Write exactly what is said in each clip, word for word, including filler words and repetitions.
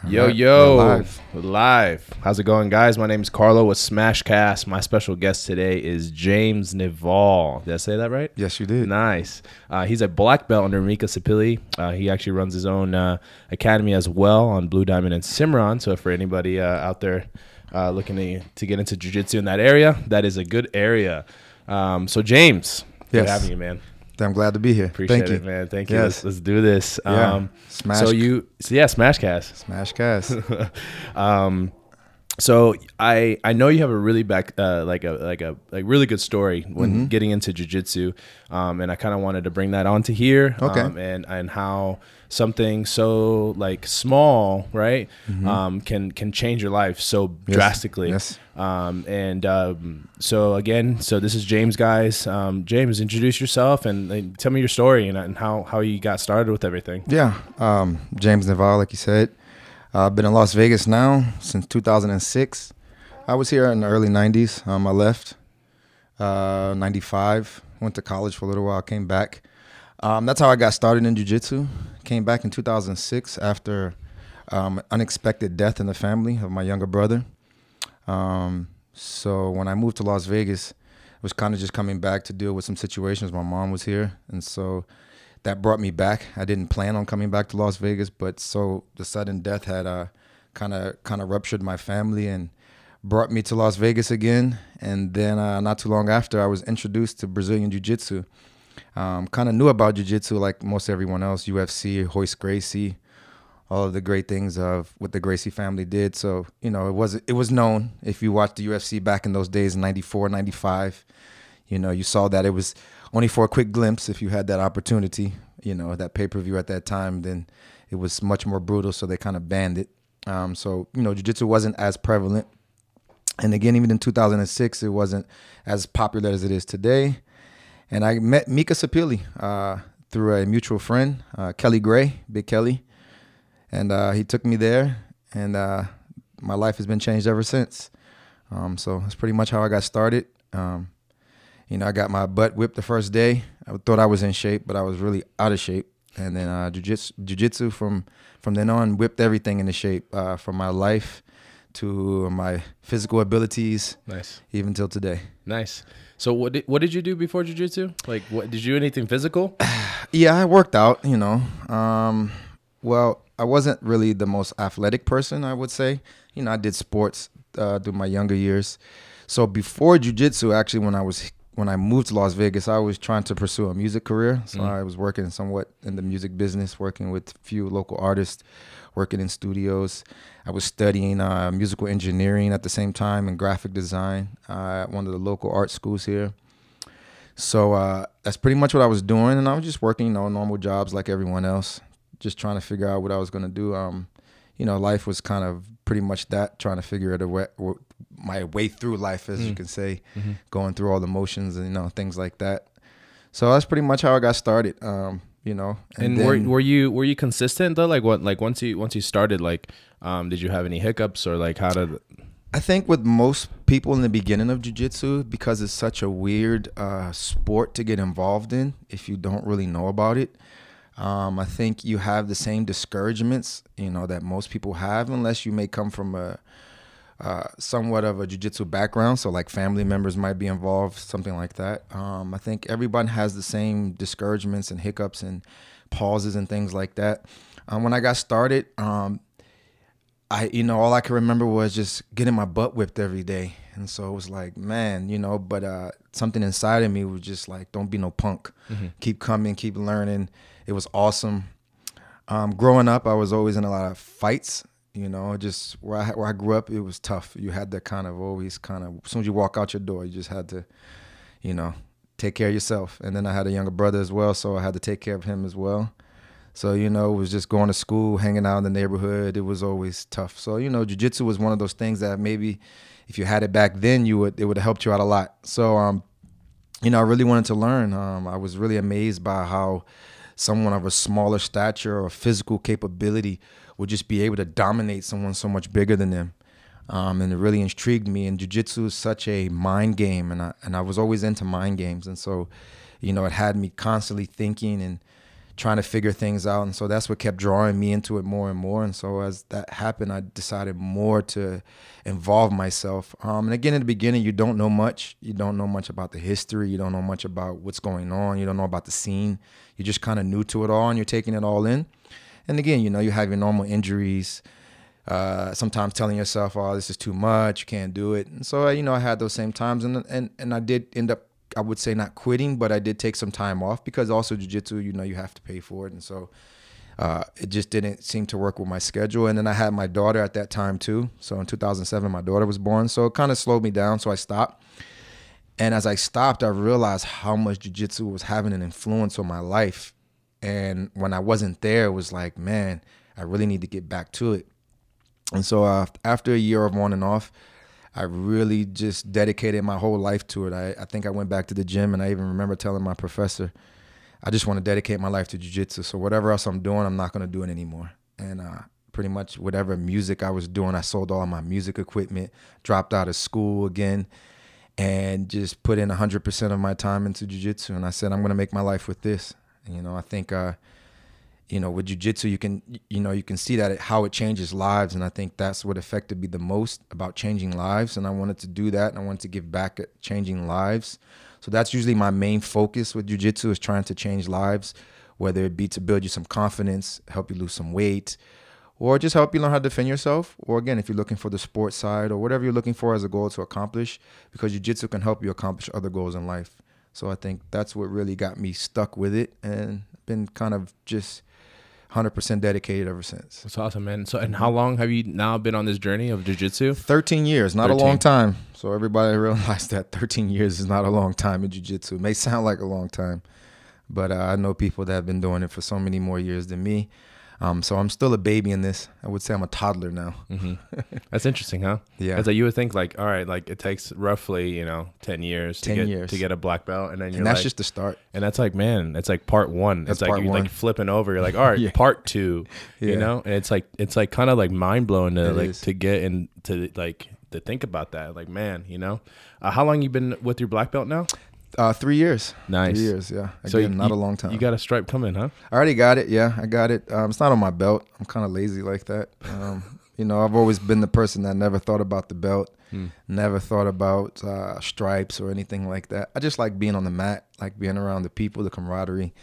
Yo, yo, we're live. We're live. How's it going, guys? My name is Carlo with Smashcast. My special guest today is James Nival. Did I say that right? Yes, you did. Nice. Uh, he's a black belt under Mika Sapili. Uh, he actually runs his own uh, academy as well on Blue Diamond and Cimarron. So for anybody uh, out there uh, looking to, to get into jiu-jitsu in that area, that is a good area. Um, so James, yes. Good having you, man. I'm glad to be here. Appreciate Thank it, you. man. Thank you. Yes. Let's, let's do this. Yeah. Um, Smash. So you, so yeah, Smashcast. Smashcast. um, so I I know you have a really back uh, like a like a like really good story when mm-hmm. getting into jiu-jitsu, um, and I kind of wanted to bring that onto here. Okay. Um, and and how something so like small, right, mm-hmm. um, can can change your life so yes. drastically. Yes. Um, and um, so again, so this is James, guys. Um, James, introduce yourself and, and tell me your story and, and how, how you got started with everything. Yeah, um, James Nival, like you said. Uh, I've been in Las Vegas now since two thousand six. I was here in the early nineties. Um, I left uh, ninety-five, went to college for a little while, came back. Um, that's how I got started in jiu-jitsu. Came back in two thousand six after um, unexpected death in the family of my younger brother. Um, so when I moved to Las Vegas, I was kind of just coming back to deal with some situations. My mom was here, and so that brought me back. I didn't plan on coming back to Las Vegas, but so the sudden death had uh, kind of kind of ruptured my family and brought me to Las Vegas again. And then uh, not too long after, I was introduced to Brazilian Jiu-Jitsu. Um, kind of knew about Jiu-Jitsu like most everyone else, U F C, Royce Gracie, all of the great things of what the Gracie family did. So, you know, it was it was known. If you watched the U F C back in those days, ninety-four, ninety-five, you know, you saw that it was only for a quick glimpse if you had that opportunity, you know, that pay-per-view at that time, then it was much more brutal, so they kind of banned it. Um, so, you know, jiu-jitsu wasn't as prevalent. And again, even in two thousand six, it wasn't as popular as it is today. And I met Mika Sapili uh, through a mutual friend, uh, Kelly Gray, Big Kelly. And uh, he took me there, and uh, my life has been changed ever since. Um, so that's pretty much how I got started. Um, you know, I got my butt whipped the first day. I thought I was in shape, but I was really out of shape. And then uh, jiu-jitsu, jiu-jitsu from, from then on whipped everything into shape, uh, from my life to my physical abilities, nice, even till today. Nice. So what did, what did you do before jiu-jitsu? Like, what, did you do anything physical? Yeah, I worked out, you know. Um, well... I wasn't really the most athletic person, I would say. You know, I did sports uh, through my younger years. So before jiu-jitsu, actually, when I was when I moved to Las Vegas, I was trying to pursue a music career. So mm-hmm. I was working somewhat in the music business, working with a few local artists, working in studios. I was studying uh, musical engineering at the same time and graphic design uh, at one of the local art schools here. So uh, that's pretty much what I was doing. And I was just working, you know, normal jobs like everyone else, just trying to figure out what I was going to do. Um, you know, life was kind of pretty much that, trying to figure it away, my way through life, as mm. you can say, mm-hmm. going through all the motions and, you know, things like that. So that's pretty much how I got started, um, you know. And, and then, were, were you were you consistent, though? Like, what, like once you once you started, like, um, did you have any hiccups or, like, how did... I think with most people in the beginning of jiu-jitsu, because it's such a weird uh, sport to get involved in if you don't really know about it, Um, I think you have the same discouragements, you know, that most people have, unless you may come from a uh, somewhat of a jiu-jitsu background. So like family members might be involved, something like that. Um, I think everyone has the same discouragements and hiccups and pauses and things like that. Um, when I got started, um, I, you know, all I could remember was just getting my butt whipped every day. And so it was like, man, you know, but uh, something inside of me was just like, don't be no punk. Mm-hmm. Keep coming, keep learning. It was awesome. Um, growing up, I was always in a lot of fights, you know, just where I, where I grew up, it was tough. You had to kind of always kind of, as soon as you walk out your door, you just had to, you know, take care of yourself. And then I had a younger brother as well, so I had to take care of him as well. So, you know, it was just going to school, hanging out in the neighborhood. It was always tough. So, you know, jiu-jitsu was one of those things that maybe if you had it back then, you would it would have helped you out a lot. So, um, you know, I really wanted to learn. Um, I was really amazed by how someone of a smaller stature or physical capability would just be able to dominate someone so much bigger than them. Um, and it really intrigued me. And jiu-jitsu is such a mind game, and I, and I was always into mind games. And so, you know, it had me constantly thinking and trying to figure things out. And so that's what kept drawing me into it more and more. And so as that happened, I decided more to involve myself. Um, and again, in the beginning, you don't know much. You don't know much about the history. You don't know much about what's going on. You don't know about the scene. You're just kind of new to it all, and you're taking it all in. And again, you know, you have your normal injuries, Uh, sometimes telling yourself, oh, this is too much, you can't do it. And so, you know, I had those same times. And and and I did end up, I would say not quitting, but I did take some time off, because also jiu-jitsu, you know, you have to pay for it. And so uh, it just didn't seem to work with my schedule. And then I had my daughter at that time too. So in two thousand seven, my daughter was born. So it kind of slowed me down. So I stopped. And as I stopped, I realized how much jiu-jitsu was having an influence on my life. And when I wasn't there, it was like, man, I really need to get back to it. And so uh, after a year of on and off, I really just dedicated my whole life to it. I, I think I went back to the gym, and I even remember telling my professor, I just want to dedicate my life to jiu-jitsu. So whatever else I'm doing, I'm not going to do it anymore. And uh, pretty much whatever music I was doing, I sold all of my music equipment, dropped out of school again, and just put in one hundred percent of my time into jiu-jitsu. And I said, I'm going to make my life with this. And, you know, I think... Uh, You know, with jiu-jitsu, you can, you know, you can see that it, how it changes lives. And I think that's what affected me the most about changing lives. And I wanted to do that. And I wanted to give back at changing lives. So that's usually my main focus with jiu-jitsu, is trying to change lives, whether it be to build you some confidence, help you lose some weight, or just help you learn how to defend yourself. Or again, if you're looking for the sports side or whatever you're looking for as a goal to accomplish, because jiu-jitsu can help you accomplish other goals in life. So I think that's what really got me stuck with it, and been kind of just one hundred percent dedicated ever since. That's awesome, man. So, and how long have you now been on this journey of jiu-jitsu? thirteen years, not thirteen. A long time. So everybody realized that thirteen years is not a long time in jiu-jitsu. It may sound like a long time, but uh, I know people that have been doing it for so many more years than me. Um, so I'm still a baby in this. I would say I'm a toddler now. Mm-hmm. That's interesting, huh? Yeah. It's like you would think, like, all right, like it takes roughly, you know, ten years, ten to, get, years. to get a black belt. And then you're and that's like, just the start. And that's like, man, that's like part one. That's it's like you're one. Like flipping over. You're like, all right, yeah. part two, yeah. you know? And it's like, it's like kind of like mind blowing to it like is. to get in to like, to think about that. Like, man, you know, uh, how long you been with your black belt now? Uh, three years. Nice. Three years, yeah. Again, so you, not a long time. You got a stripe coming, huh? I already got it, yeah. I got it. Um, it's not on my belt. I'm kind of lazy like that. Um, you know, I've always been the person that never thought about the belt, mm. never thought about uh, stripes or anything like that. I just like being on the mat, like being around the people, the camaraderie.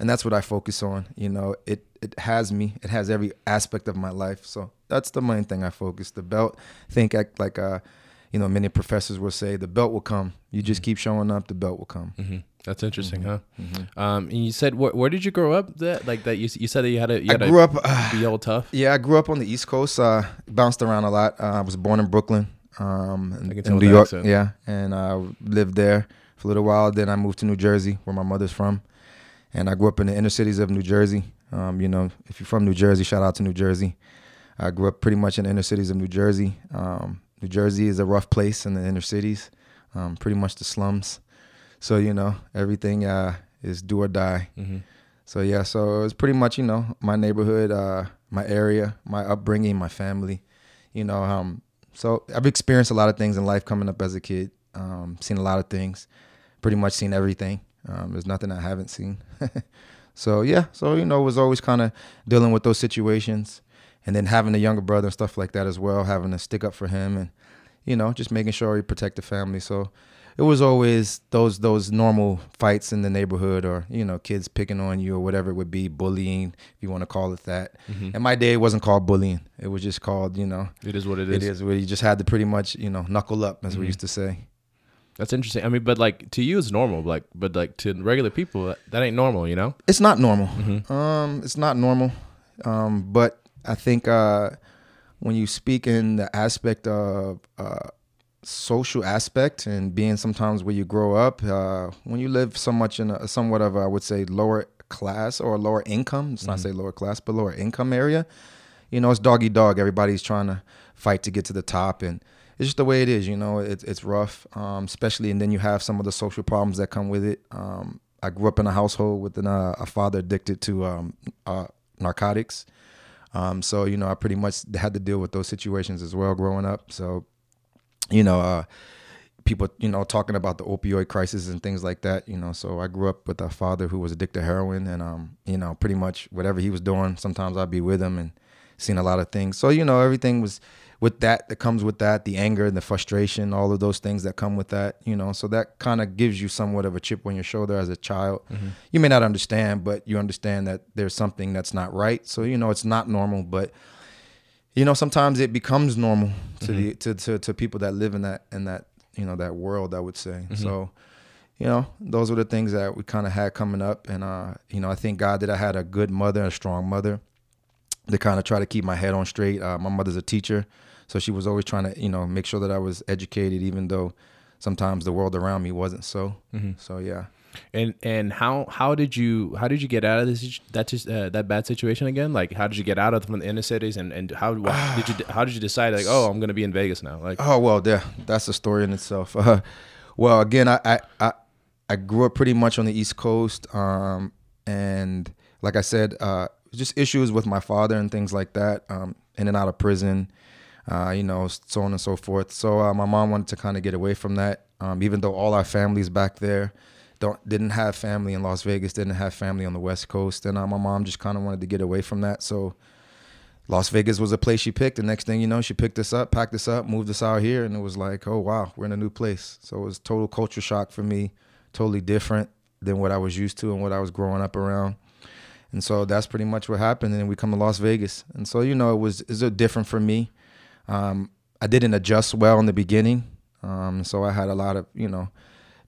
And that's what I focus on. You know, it, it has me. It has every aspect of my life. So that's the main thing I focus. The belt, think act like a... You know, many professors will say the belt will come. You just mm-hmm. keep showing up, the belt will come. Mm-hmm. That's interesting, mm-hmm. huh? Mm-hmm. Um, and you said, wh- where did you grow up? That like that you you said that you had a you I had grew a, up uh, be all tough. Yeah, I grew up on the East Coast. Uh, bounced around a lot. Uh, I was born in Brooklyn, um, in, I can tell in New York. Accent. Yeah, and I lived there for a little while. Then I moved to New Jersey, where my mother's from, and I grew up in the inner cities of New Jersey. Um, you know, if you're from New Jersey, shout out to New Jersey. I grew up pretty much in the inner cities of New Jersey. Um, New Jersey is a rough place in the inner cities, um, pretty much the slums. So, you know, everything uh, is do or die. Mm-hmm. So, yeah, so it was pretty much, you know, my neighborhood, uh, my area, my upbringing, my family, you know. Um, so I've experienced a lot of things in life coming up as a kid, um, seen a lot of things, pretty much seen everything. Um, there's nothing I haven't seen. So, yeah, so, you know, it was always kind of dealing with those situations. And then having a younger brother and stuff like that as well, having to stick up for him and, you know, just making sure you protect the family. So it was always those those normal fights in the neighborhood or, you know, kids picking on you or whatever it would be, bullying, if you want to call it that. Mm-hmm. And my day wasn't called bullying. It was just called, you know. It is what it is. It is where you just had to pretty much, you know, knuckle up, as mm-hmm. we used to say. That's interesting. I mean, but like to you, it's normal. Like, but like to regular people, that ain't normal, you know? It's not normal. Mm-hmm. Um, It's not normal. Um, But... I think uh, when you speak in the aspect of uh, social aspect and being sometimes where you grow up, uh, when you live so much in a somewhat of, I would say, lower class or lower income, let's mm-hmm. not say lower class, but lower income area, you know, it's dog eat dog. Everybody's trying to fight to get to the top. And it's just the way it is, you know, it, it's rough, um, especially. And then you have some of the social problems that come with it. Um, I grew up in a household with an, uh, a father addicted to um, uh, narcotics. Um, so, you know, I pretty much had to deal with those situations as well growing up. So, you know, uh, people, you know, talking about the opioid crisis and things like that, you know, so I grew up with a father who was addicted to heroin, and, um, you know, pretty much whatever he was doing, sometimes I'd be with him and seen a lot of things. So, you know, everything was with that, that comes with that, the anger and the frustration, all of those things that come with that, you know, so that kind of gives you somewhat of a chip on your shoulder as a child. Mm-hmm. You may not understand, but you understand that there's something that's not right. So, you know, it's not normal, but you know, sometimes it becomes normal to mm-hmm. the, to, to, to people that live in that, in that, you know, that world, I would say. Mm-hmm. So, you know, those were the things that we kind of had coming up. And, uh, you know, I thank God that I had a good mother, a strong mother, to kind of try to keep my head on straight. Uh, my mother's a teacher, so she was always trying to, you know, make sure that I was educated, even though sometimes the world around me wasn't so. Mm-hmm. So, yeah. And and how how did you how did you get out of this that just uh, that bad situation again? Like, how did you get out of the inner cities, and and how what, did you how did you decide, like, oh, I'm gonna be in Vegas now? Like, oh well, yeah, that's a story in itself. Uh, well, again, I, I I I grew up pretty much on the East Coast, um, and like I said, uh, just issues with my father and things like that, um, in and out of prison, uh, you know, so on and so forth. So uh, my mom wanted to kind of get away from that, um, even though all our families back there. Don't didn't have family in Las Vegas, didn't have family on the West Coast, and uh, my mom just kind of wanted to get away from that. So Las Vegas was a place she picked. The next thing you know, she picked us up, packed us up, moved us out here, and it was like, oh wow, we're in a new place. So it was total culture shock for me, totally different than what I was used to and what I was growing up around. And so that's pretty much what happened. And then we come to Las Vegas, and so you know, it was it's different for me. Um, I didn't adjust well in the beginning, um, so I had a lot of you know.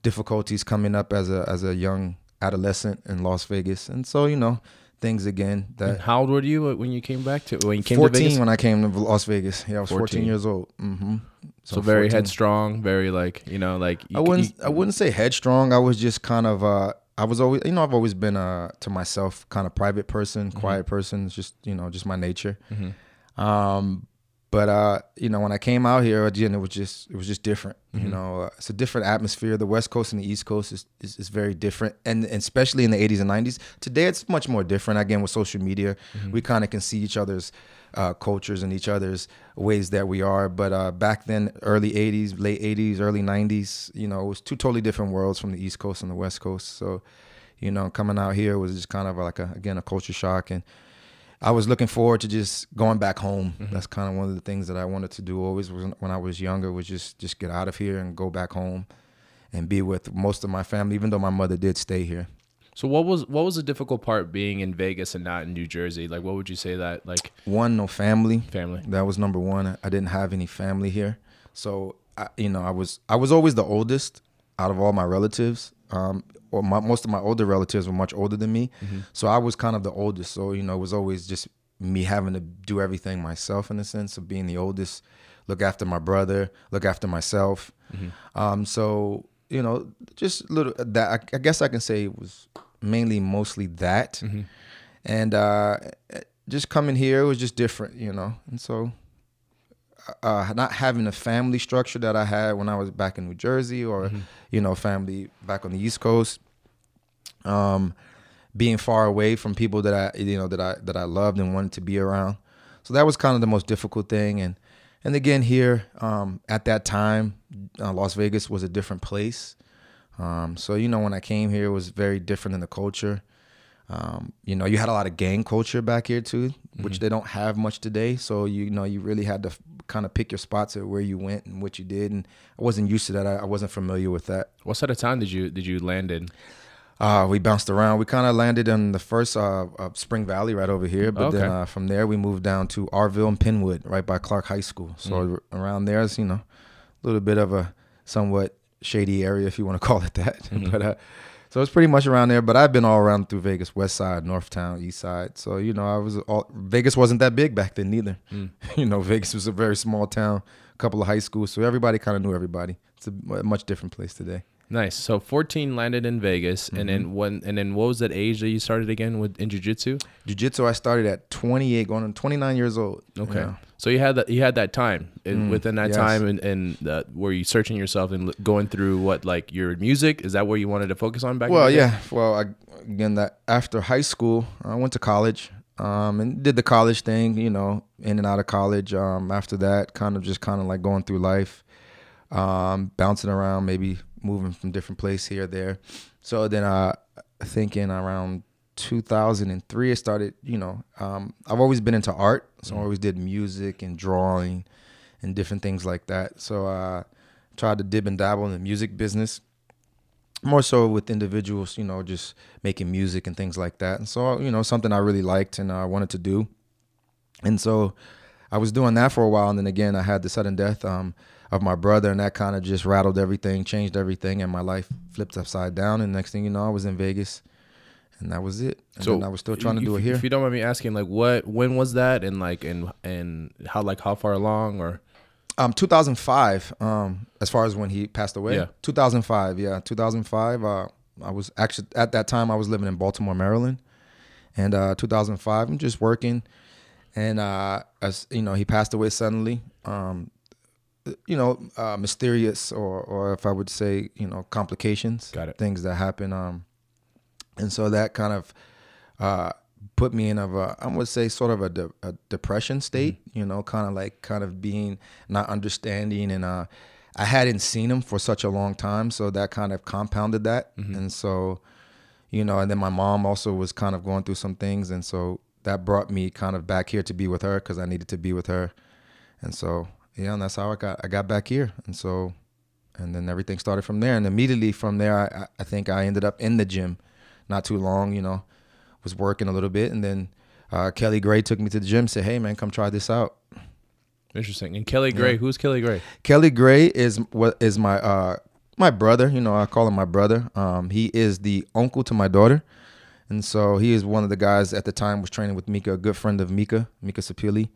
difficulties coming up as a as a young adolescent in Las Vegas, and so you know things again. That and how old were you when you came back to when you came fourteen to Vegas? When I came to Las Vegas, yeah, I was fourteen, fourteen years old. Mm-hmm. So, so very fourteen. Headstrong, very like you know like you, I wouldn't you, I wouldn't say headstrong. I was just kind of uh I was always you know I've always been a to myself kind of private person, quiet mm-hmm. person. It's just you know just my nature. Mm-hmm. Um. But, uh, you know, when I came out here, again, it was just it was just different. Mm-hmm. You know, uh, it's a different atmosphere. The West Coast and the East Coast is, is, is very different. And, and especially in the eighties and nineties. Today, it's much more different. Again, with social media, mm-hmm. we kind of can see each other's uh, cultures and each other's ways that we are. But uh, back then, early eighties, late eighties, early nineties, you know, it was two totally different worlds from the East Coast and the West Coast. So, you know, coming out here was just kind of like, a, again, a culture shock. And I was looking forward to just going back home. Mm-hmm. That's kind of one of the things that I wanted to do always was when I was younger was just just get out of here and go back home and be with most of my family, even though my mother did stay here. So what was what was the difficult part being in Vegas and not in New Jersey? Like, what would you say that, like? One, no family. Family. That was number one. I didn't have any family here. So, I, you know, I was I was always the oldest out of all my relatives. Um, or my, most of my older relatives were much older than me. Mm-hmm. So I was kind of the oldest. So, you know, it was always just me having to do everything myself in a sense of being the oldest, look after my brother, look after myself. Mm-hmm. Um, so, you know, just little that I, I guess I can say it was mainly mostly that. Mm-hmm. And uh, just coming here, it was just different, you know. And so Uh, not having a family structure that I had when I was back in New Jersey or, mm-hmm. you know, family back on the East Coast, um, being far away from people that I, you know, that I, that I loved and wanted to be around. So that was kind of the most difficult thing. And, and again, here, um, at that time, uh, Las Vegas was a different place. Um, so, you know, when I came here, it was very different in the culture. Um, you know, you had a lot of gang culture back here too, which mm-hmm. they don't have much today. So, you know, you really had to f- kind of pick your spots at where you went and what you did. And I wasn't used to that. I, I wasn't familiar with that. What sort of town did you, did you land in? Uh, we bounced around. We kind of landed in the first, uh, uh, Spring Valley right over here. But okay. then, uh, from there we moved down to Arville and Penwood right by Clark High School. So mm-hmm. around there is, you know, a little bit of a somewhat shady area, if you want to call it that. Mm-hmm. but, uh, So it's pretty much around there, but I've been all around through Vegas, West Side, North Town, East Side. So, you know, I was all, Vegas wasn't that big back then either. Mm. You know, Vegas was a very small town, a couple of high schools, so everybody kind of knew everybody. It's a much different place today. Nice. So fourteen landed in Vegas, mm-hmm. and then when and then what was that age that you started again with in jiu-jitsu? Jiu-jitsu, I started at twenty-eight, going on twenty-nine years old. Okay. You know? So you had that you had that time, and mm, within that yes. time, and and the, were you searching yourself and going through what like your music? Is that where you wanted to focus on back? Well, in the yeah. Well, I, again, that after high school, I went to college. um, and did the college thing, you know, in and out of college. Um, after that, kind of just kind of like going through life, um, bouncing around, maybe moving from different place here or there. So then I uh, think in around two thousand three, I started, you know, um, I've always been into art. So I always did music and drawing and different things like that. So I uh, tried to dib and dabble in the music business, more so with individuals, you know, just making music and things like that. And so, you know, something I really liked and I uh, wanted to do. And so I was doing that for a while. And then again, I had the sudden death um, of my brother, and that kind of just rattled everything, changed everything, and my life flipped upside down. And next thing you know, I was in Vegas. And that was it. And so then I was still trying to do it here. If you don't mind me asking, like, what, when was that, and like, and and how, like, how far along, or? Um, two thousand five. Um, as far as when he passed away. Yeah. two thousand five. Yeah, two thousand five. Uh, I was actually at that time I was living in Baltimore, Maryland, and uh, two thousand five. I'm just working, and uh, as you know, he passed away suddenly. Um, you know, uh, mysterious, or or if I would say, you know, complications. Got it. Things that happen. Um. And so that kind of uh, put me in of a, I would say sort of a, de a depression state, mm-hmm. you know, kind of like kind of being not understanding. And uh, I hadn't seen him for such a long time. So that kind of compounded that. Mm-hmm. And so, you know, and then my mom also was kind of going through some things. And so that brought me kind of back here to be with her because I needed to be with her. And so, yeah, and that's how I got, I got back here. And so, and then everything started from there. And immediately from there, I, I think I ended up in the gym. Not too long, you know, was working a little bit. And then uh, Kelly Gray took me to the gym, said, hey, man, come try this out. Interesting. And Kelly Gray, yeah. Who's Kelly Gray? Kelly Gray is what is my uh, my brother. You know, I call him my brother. Um, he is the uncle to my daughter. And so he is one of the guys at the time was training with Mika, a good friend of Mika, Mika Sapili.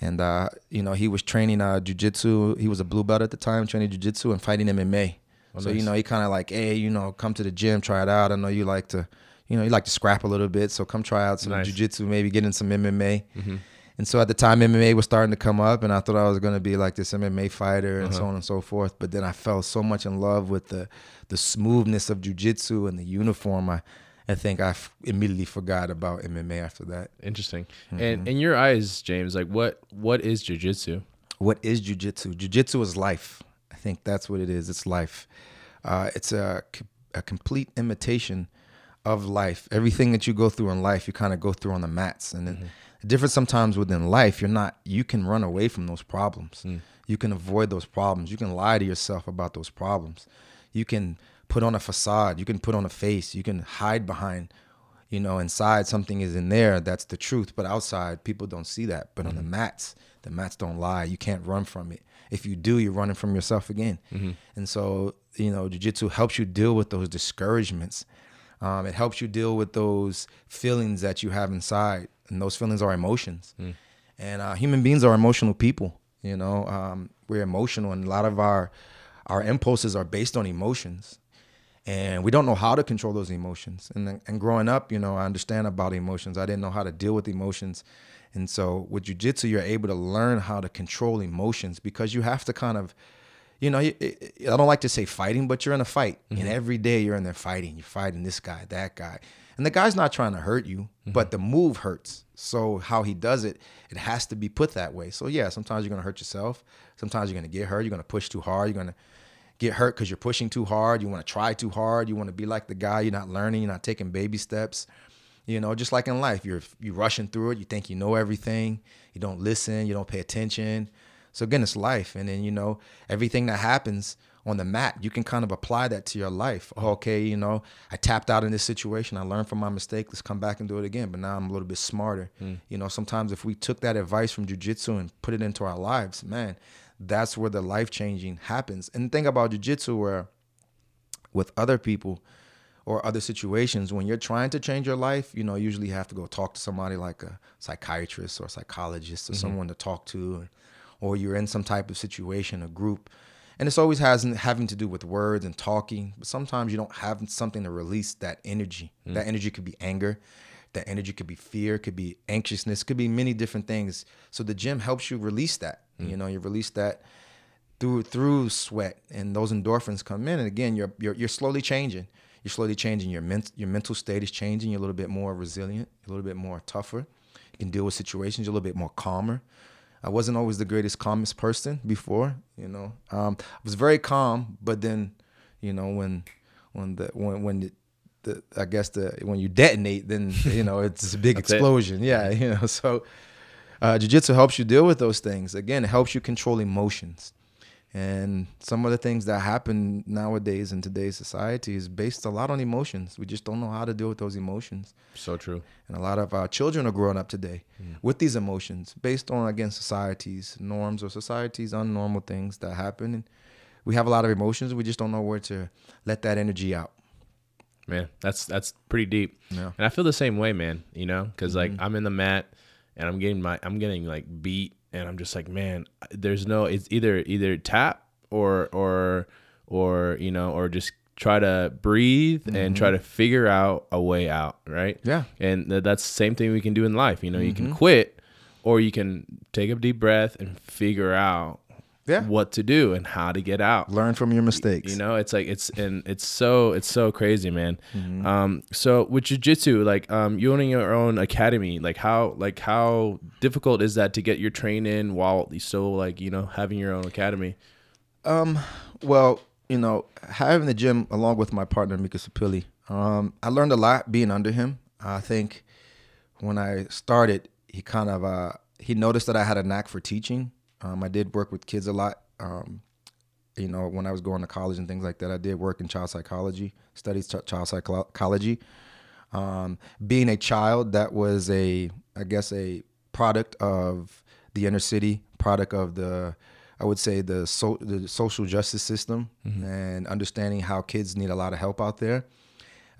And, uh, you know, he was training uh, jiu-jitsu. He was a blue belt at the time, training jiu-jitsu and fighting M M A. Oh, so, nice. You know, he kind of like, hey, you know, come to the gym, try it out. I know you like to, you know, you like to scrap a little bit. So come try out some nice. jiu-jitsu, maybe get in some M M A. Mm-hmm. And so at the time, M M A was starting to come up, and I thought I was going to be like this M M A fighter and uh-huh. so on and so forth. But then I fell so much in love with the the smoothness of jiu-jitsu and the uniform. I, I think I f immediately forgot about M M A after that. Interesting. Mm-hmm. And in your eyes, James, like what what is jiu-jitsu? What is jiu-jitsu? Jiu-jitsu is life. I think that's what it is. It's life. Uh, it's a, a complete imitation of life. Everything that you go through in life, you kind of go through on the mats. And mm-hmm. the difference sometimes within life, you're not, you can run away from those problems. Mm. You can avoid those problems. You can lie to yourself about those problems. You can put on a facade. You can put on a face. You can hide behind, you know, inside something is in there. That's the truth. But outside, people don't see that. But mm-hmm. on the mats, the mats don't lie. You can't run from it. If you do, you're running from yourself again. Mm-hmm. And so, you know, jiu-jitsu helps you deal with those discouragements. Um, it helps you deal with those feelings that you have inside. And those feelings are emotions. Mm. And uh, human beings are emotional people, you know. Um, we're emotional, and a lot of our, our impulses are based on emotions. And we don't know how to control those emotions. And, and growing up, you know, I understand about emotions. I didn't know how to deal with emotions. And so with jiu-jitsu, you're able to learn how to control emotions because you have to kind of, you know, I don't like to say fighting, but you're in a fight. Mm-hmm. And every day you're in there fighting. You're fighting this guy, that guy. And the guy's not trying to hurt you, mm-hmm. but the move hurts. So how he does it, it has to be put that way. So, yeah, sometimes you're going to hurt yourself. Sometimes you're going to get hurt. You're going to push too hard. You're going to get hurt because you're pushing too hard. You want to try too hard. You want to be like the guy. You're not learning. You're not taking baby steps. You know, just like in life, you're you rushing through it. You think you know everything. You don't listen. You don't pay attention. So again, it's life. And then, you know, everything that happens on the mat, you can kind of apply that to your life. Oh, okay, you know, I tapped out in this situation. I learned from my mistake. Let's come back and do it again. But now I'm a little bit smarter. Mm. You know, sometimes if we took that advice from jiu-jitsu and put it into our lives, man, that's where the life-changing happens. And the thing about jiu-jitsu where with other people, or other situations, when you're trying to change your life, you know, usually you have to go talk to somebody like a psychiatrist or a psychologist or mm-hmm. someone to talk to, or, or you're in some type of situation, a group. And it's always has having to do with words and talking, but sometimes you don't have something to release that energy. Mm-hmm. That energy could be anger. That energy could be fear, could be anxiousness, could be many different things. So the gym helps you release that. Mm-hmm. You know, you release that through through sweat, and those endorphins come in, and again, you're you're, you're slowly changing. You're slowly changing. Your, men your mental state is changing. You're a little bit more resilient, a little bit more tougher. You can deal with situations. You're a little bit more calmer. I wasn't always the greatest, calmest person before, you know. Um, I was very calm, but then, you know, when, when the, when, when the, the I guess the, when you detonate, then, you know, it's a big explosion. It. Yeah, you know, so uh, jiu-jitsu helps you deal with those things. Again, it helps you control emotions. And some of the things that happen nowadays in today's society is based a lot on emotions. We just don't know how to deal with those emotions. So true. And a lot of our children are growing up today mm. with these emotions based on, again, society's norms or society's unnormal things that happen. And we have a lot of emotions. We just don't know where to let that energy out. Man, that's that's pretty deep. Yeah. And I feel the same way, man, you know, because mm-hmm. like I'm in the mat and I'm getting my I'm getting like beat. And I'm just like, man, there's no, it's either, either tap or, or, or, you know, or just try to breathe mm-hmm. and try to figure out a way out. Right. Yeah. And th that's the same thing we can do in life. You know, mm-hmm. you can quit or you can take a deep breath and figure out yeah. what to do and how to get out. Learn from your mistakes. You know, it's like, it's, and it's so, it's so crazy, man. Mm-hmm. Um, so with jiu-jitsu, like, um, you owning your own academy, like how, like how difficult is that to get your train in while you still like, you know, having your own academy? Um, well, you know, having the gym along with my partner, Mika Sapili, um, I learned a lot being under him. I think when I started, he kind of, uh, he noticed that I had a knack for teaching. Um, I did work with kids a lot. Um, you know, when I was going to college and things like that, I did work in child psychology, studies ch child psychology. Um, being a child, that was a, I guess, a product of the inner city, product of the, I would say, the, so the social justice system mm-hmm. and understanding how kids need a lot of help out there.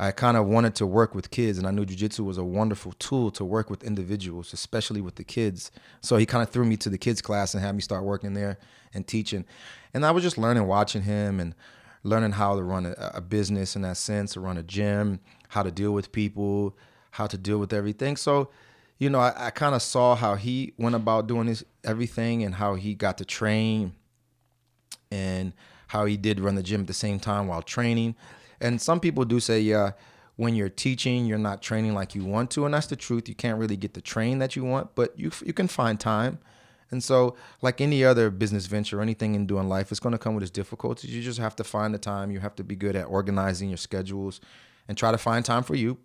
I kind of wanted to work with kids, and I knew jiu-jitsu was a wonderful tool to work with individuals, especially with the kids. So he kind of threw me to the kids class and had me start working there and teaching. And I was just learning, watching him and learning how to run a, a business in that sense, to run a gym, how to deal with people, how to deal with everything. So, you know, I, I kind of saw how he went about doing his everything and how he got to train and how he did run the gym at the same time while training. And some people do say, yeah, when you're teaching, you're not training like you want to. And that's the truth. You can't really get the train that you want, but you you can find time. And so like any other business venture or anything in doing life, it's going to come with its difficulties. You just have to find the time. You have to be good at organizing your schedules and try to find time for you,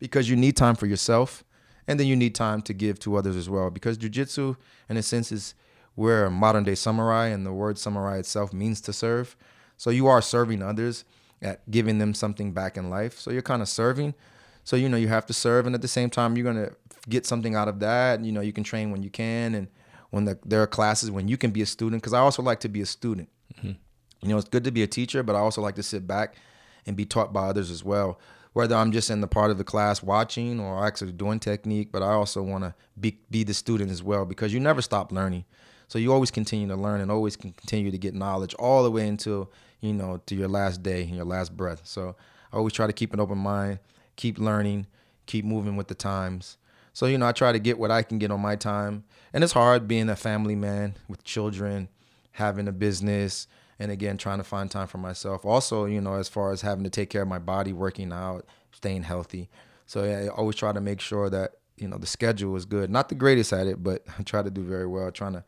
because you need time for yourself. And then you need time to give to others as well, because jiu-jitsu, in a sense, is we're a modern day samurai, and the word samurai itself means to serve. So you are serving others, at giving them something back in life. So you're kind of serving. So, you know, you have to serve. And at the same time, you're going to get something out of that. You know, you can train when you can. And when the, there are classes when you can be a student, because I also like to be a student. Mm-hmm. You know, it's good to be a teacher, but I also like to sit back and be taught by others as well. Whether I'm just in the part of the class watching or actually doing technique, but I also want to be, be the student as well, because you never stop learning. So you always continue to learn and always can continue to get knowledge all the way until, you know, to your last day and your last breath. So I always try to keep an open mind, keep learning, keep moving with the times. So, you know, I try to get what I can get on my time. And it's hard being a family man with children, having a business, and again, trying to find time for myself. Also, you know, as far as having to take care of my body, working out, staying healthy. So I always try to make sure that, you know, the schedule is good. Not the greatest at it, but I try to do very well, trying to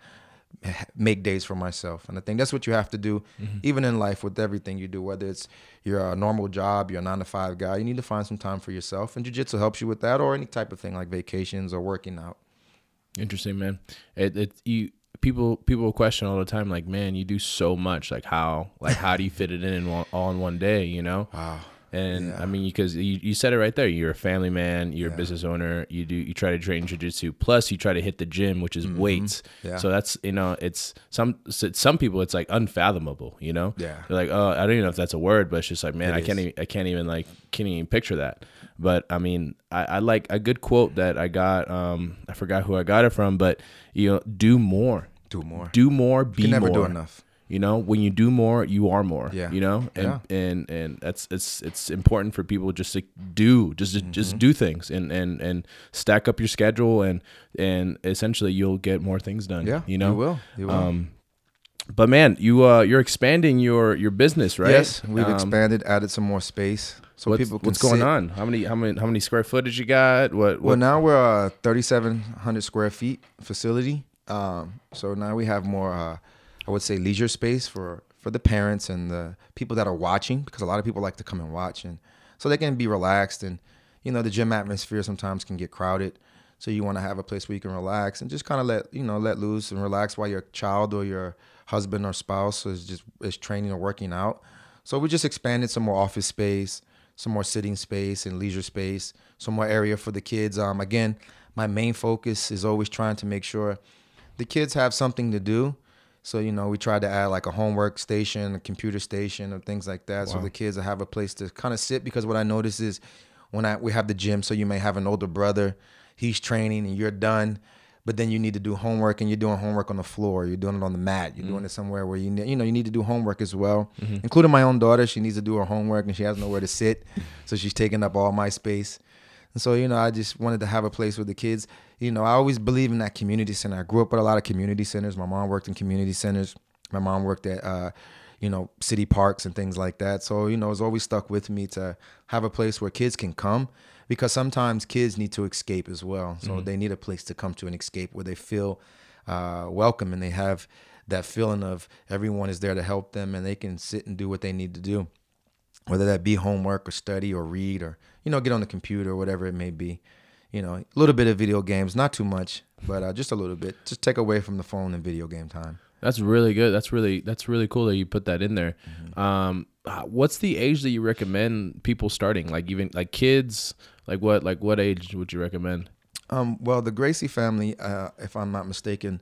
make days for myself. And I think that's what you have to do, mm-hmm. even in life, with everything you do, whether it's you're a normal job, you're a nine to five guy, you need to find some time for yourself. And jiu-jitsu helps you with that, or any type of thing like vacations or working out. Interesting, man. It, it, you, people, people question all the time, like, man, you do so much, like how, like how do you fit it in, in one, all in one day, you know? Wow. And yeah. I mean, because you, you said it right there, you're a family man, you're yeah. a business owner, you do, you try to train jiu-jitsu, plus you try to hit the gym, which is mm-hmm. weights. Yeah. So that's, you know, it's some, some people it's like unfathomable, you know, yeah. They're like, oh, I don't even know if that's a word, but it's just like, man, it I is. can't even, I can't even like, can't even picture that. But I mean, I, I like a good quote that I got, um, I forgot who I got it from, but you know, do more, do more, do more, be you can never more. do enough. You know, when you do more, you are more, yeah. you know, and, yeah. and, and that's, it's, it's important for people just to do, just, to, mm-hmm. just do things and, and, and stack up your schedule and, and essentially you'll get more things done. Yeah, you know, you will. You will. Um, But man, you uh, you're expanding your your business, right? Yes, we've um, expanded, added some more space, so what's, people can what's going sit. on? How many how many how many square footage you got? What? what? Well, now we're uh, thirty-seven hundred square feet facility. Um, so now we have more, uh, I would say, leisure space for for the parents and the people that are watching, because a lot of people like to come and watch, and so they can be relaxed. And you know, the gym atmosphere sometimes can get crowded, so you want to have a place where you can relax and just kind of let you know let loose and relax while your child or your husband or spouse is just is training or working out. So we just expanded some more office space, some more sitting space and leisure space, some more area for the kids. Um, again, my main focus is always trying to make sure the kids have something to do. So, you know, we tried to add like a homework station, a computer station, and things like that. Wow. So the kids have a place to kind of sit, because what I notice is when I we have the gym, so you may have an older brother, he's training and you're done, but then you need to do homework, and you're doing homework on the floor, you're doing it on the mat, you're mm-hmm. doing it somewhere where you you know you need to do homework as well, mm-hmm. including my own daughter. She needs to do her homework and she has nowhere to sit, so she's taking up all my space. And so, you know, I just wanted to have a place with the kids. You know, I always believe in that community center. I grew up with a lot of community centers. My mom worked in community centers. My mom worked at, uh, you know, city parks and things like that. So, you know, it's always stuck with me to have a place where kids can come, because sometimes kids need to escape as well. So mm-hmm. they need a place to come to and escape where they feel uh, welcome, and they have that feeling of everyone is there to help them and they can sit and do what they need to do, whether that be homework or study or read or, you know, get on the computer or whatever it may be. You know, a little bit of video games, not too much, but uh, just a little bit. Just take away from the phone and video game time. That's really good. That's really that's really cool that you put that in there. Mm-hmm. Um, what's the age that you recommend people starting? Like even like kids, like what like what age would you recommend? Um, well, the Gracie family, uh, if I'm not mistaken,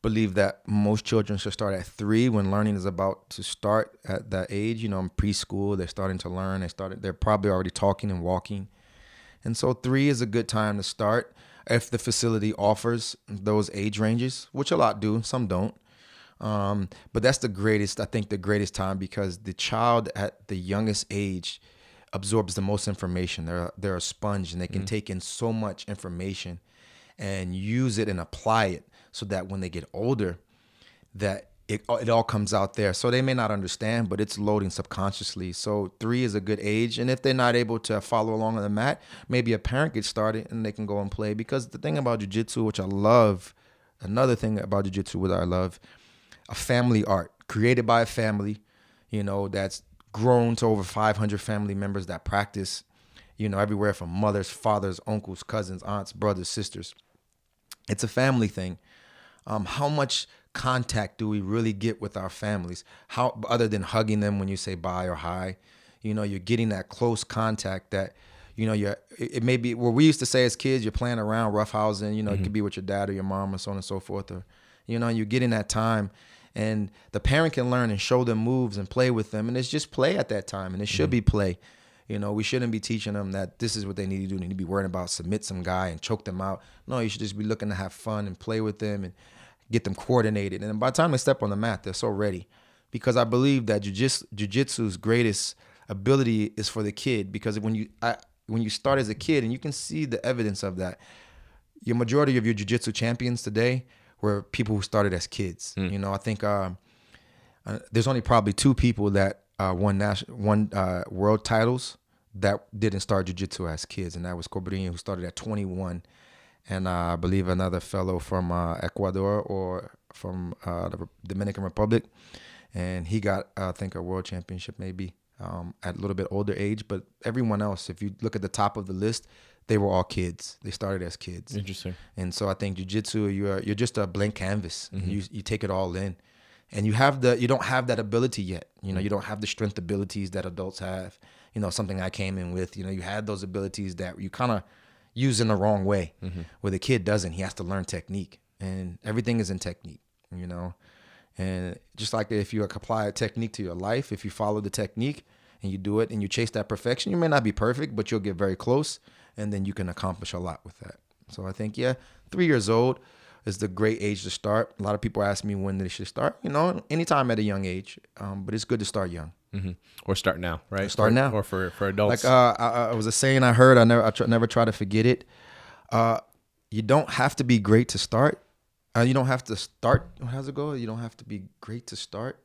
believe that most children should start at three, when learning is about to start at that age. You know, in preschool, they're starting to learn. They started. They're probably already talking and walking, and so three is a good time to start if the facility offers those age ranges, which a lot do, some don't. Um, but that's the greatest, I think, the greatest time, because the child at the youngest age absorbs the most information. They're they're a sponge, and they can mm-hmm. take in so much information and use it and apply it, so that when they get older, that it it all comes out there. So they may not understand, but it's loading subconsciously. So three is a good age, and if they're not able to follow along on the mat, maybe a parent gets started and they can go and play. Because the thing about jiu-jitsu, which I love, another thing about jiu-jitsu which I love, a family art created by a family, you know, that's grown to over five hundred family members that practice, you know, everywhere from mothers, fathers, uncles, cousins, aunts, brothers, sisters. It's a family thing. Um, how much contact do we really get with our families? How, other than hugging them when you say bye or hi, you know, you're getting that close contact that, you know, you're, it, it may be what we used to say as kids, you're playing around roughhousing, you know, mm-hmm. it could be with your dad or your mom or so on and so forth, or, you know, you're getting that time. And the parent can learn and show them moves and play with them. And it's just play at that time. And it should mm-hmm. be play. You know, we shouldn't be teaching them that this is what they need to do. They need to be worrying about submit some guy and choke them out. No, you should just be looking to have fun and play with them and get them coordinated. And by the time they step on the mat, they're so ready. Because I believe that jiu-jitsu's greatest ability is for the kid. Because when you I, when you start as a kid, and you can see the evidence of that, your majority of your jiu-jitsu champions today were people who started as kids. Mm. You know, I think um, uh, there's only probably two people that uh, won national, won uh, world titles that didn't start jiu-jitsu as kids, and that was Cobrinho, who started at twenty-one, and uh, I believe another fellow from uh, Ecuador or from uh, the Dominican Republic, and he got, uh, I think, a world championship maybe um, at a little bit older age. But everyone else, if you look at the top of the list, they were all kids. They started as kids. Interesting. And so I think jiu-jitsu, you're you're just a blank canvas. Mm-hmm. You you take it all in, and you have the you don't have that ability yet. You know, you don't have the strength abilities that adults have. You know, something I came in with. You know, you had those abilities that you kind of use in the wrong way. Mm-hmm. Where the kid doesn't. He has to learn technique, and everything is in technique. You know, and just like if you apply a technique to your life, if you follow the technique and you do it and you chase that perfection, you may not be perfect, but you'll get very close. And then you can accomplish a lot with that. So I think, yeah, three years old is the great age to start. A lot of people ask me when they should start. You know, anytime at a young age. Um, but it's good to start young. Mm-hmm. Or start now, right? Or start now. Or, or for, for adults. Like uh, I, I was a saying I heard, I never I tr- never try to forget it. Uh, you don't have to be great to start. Uh, you don't have to start. How's it go? You don't have to be great to start.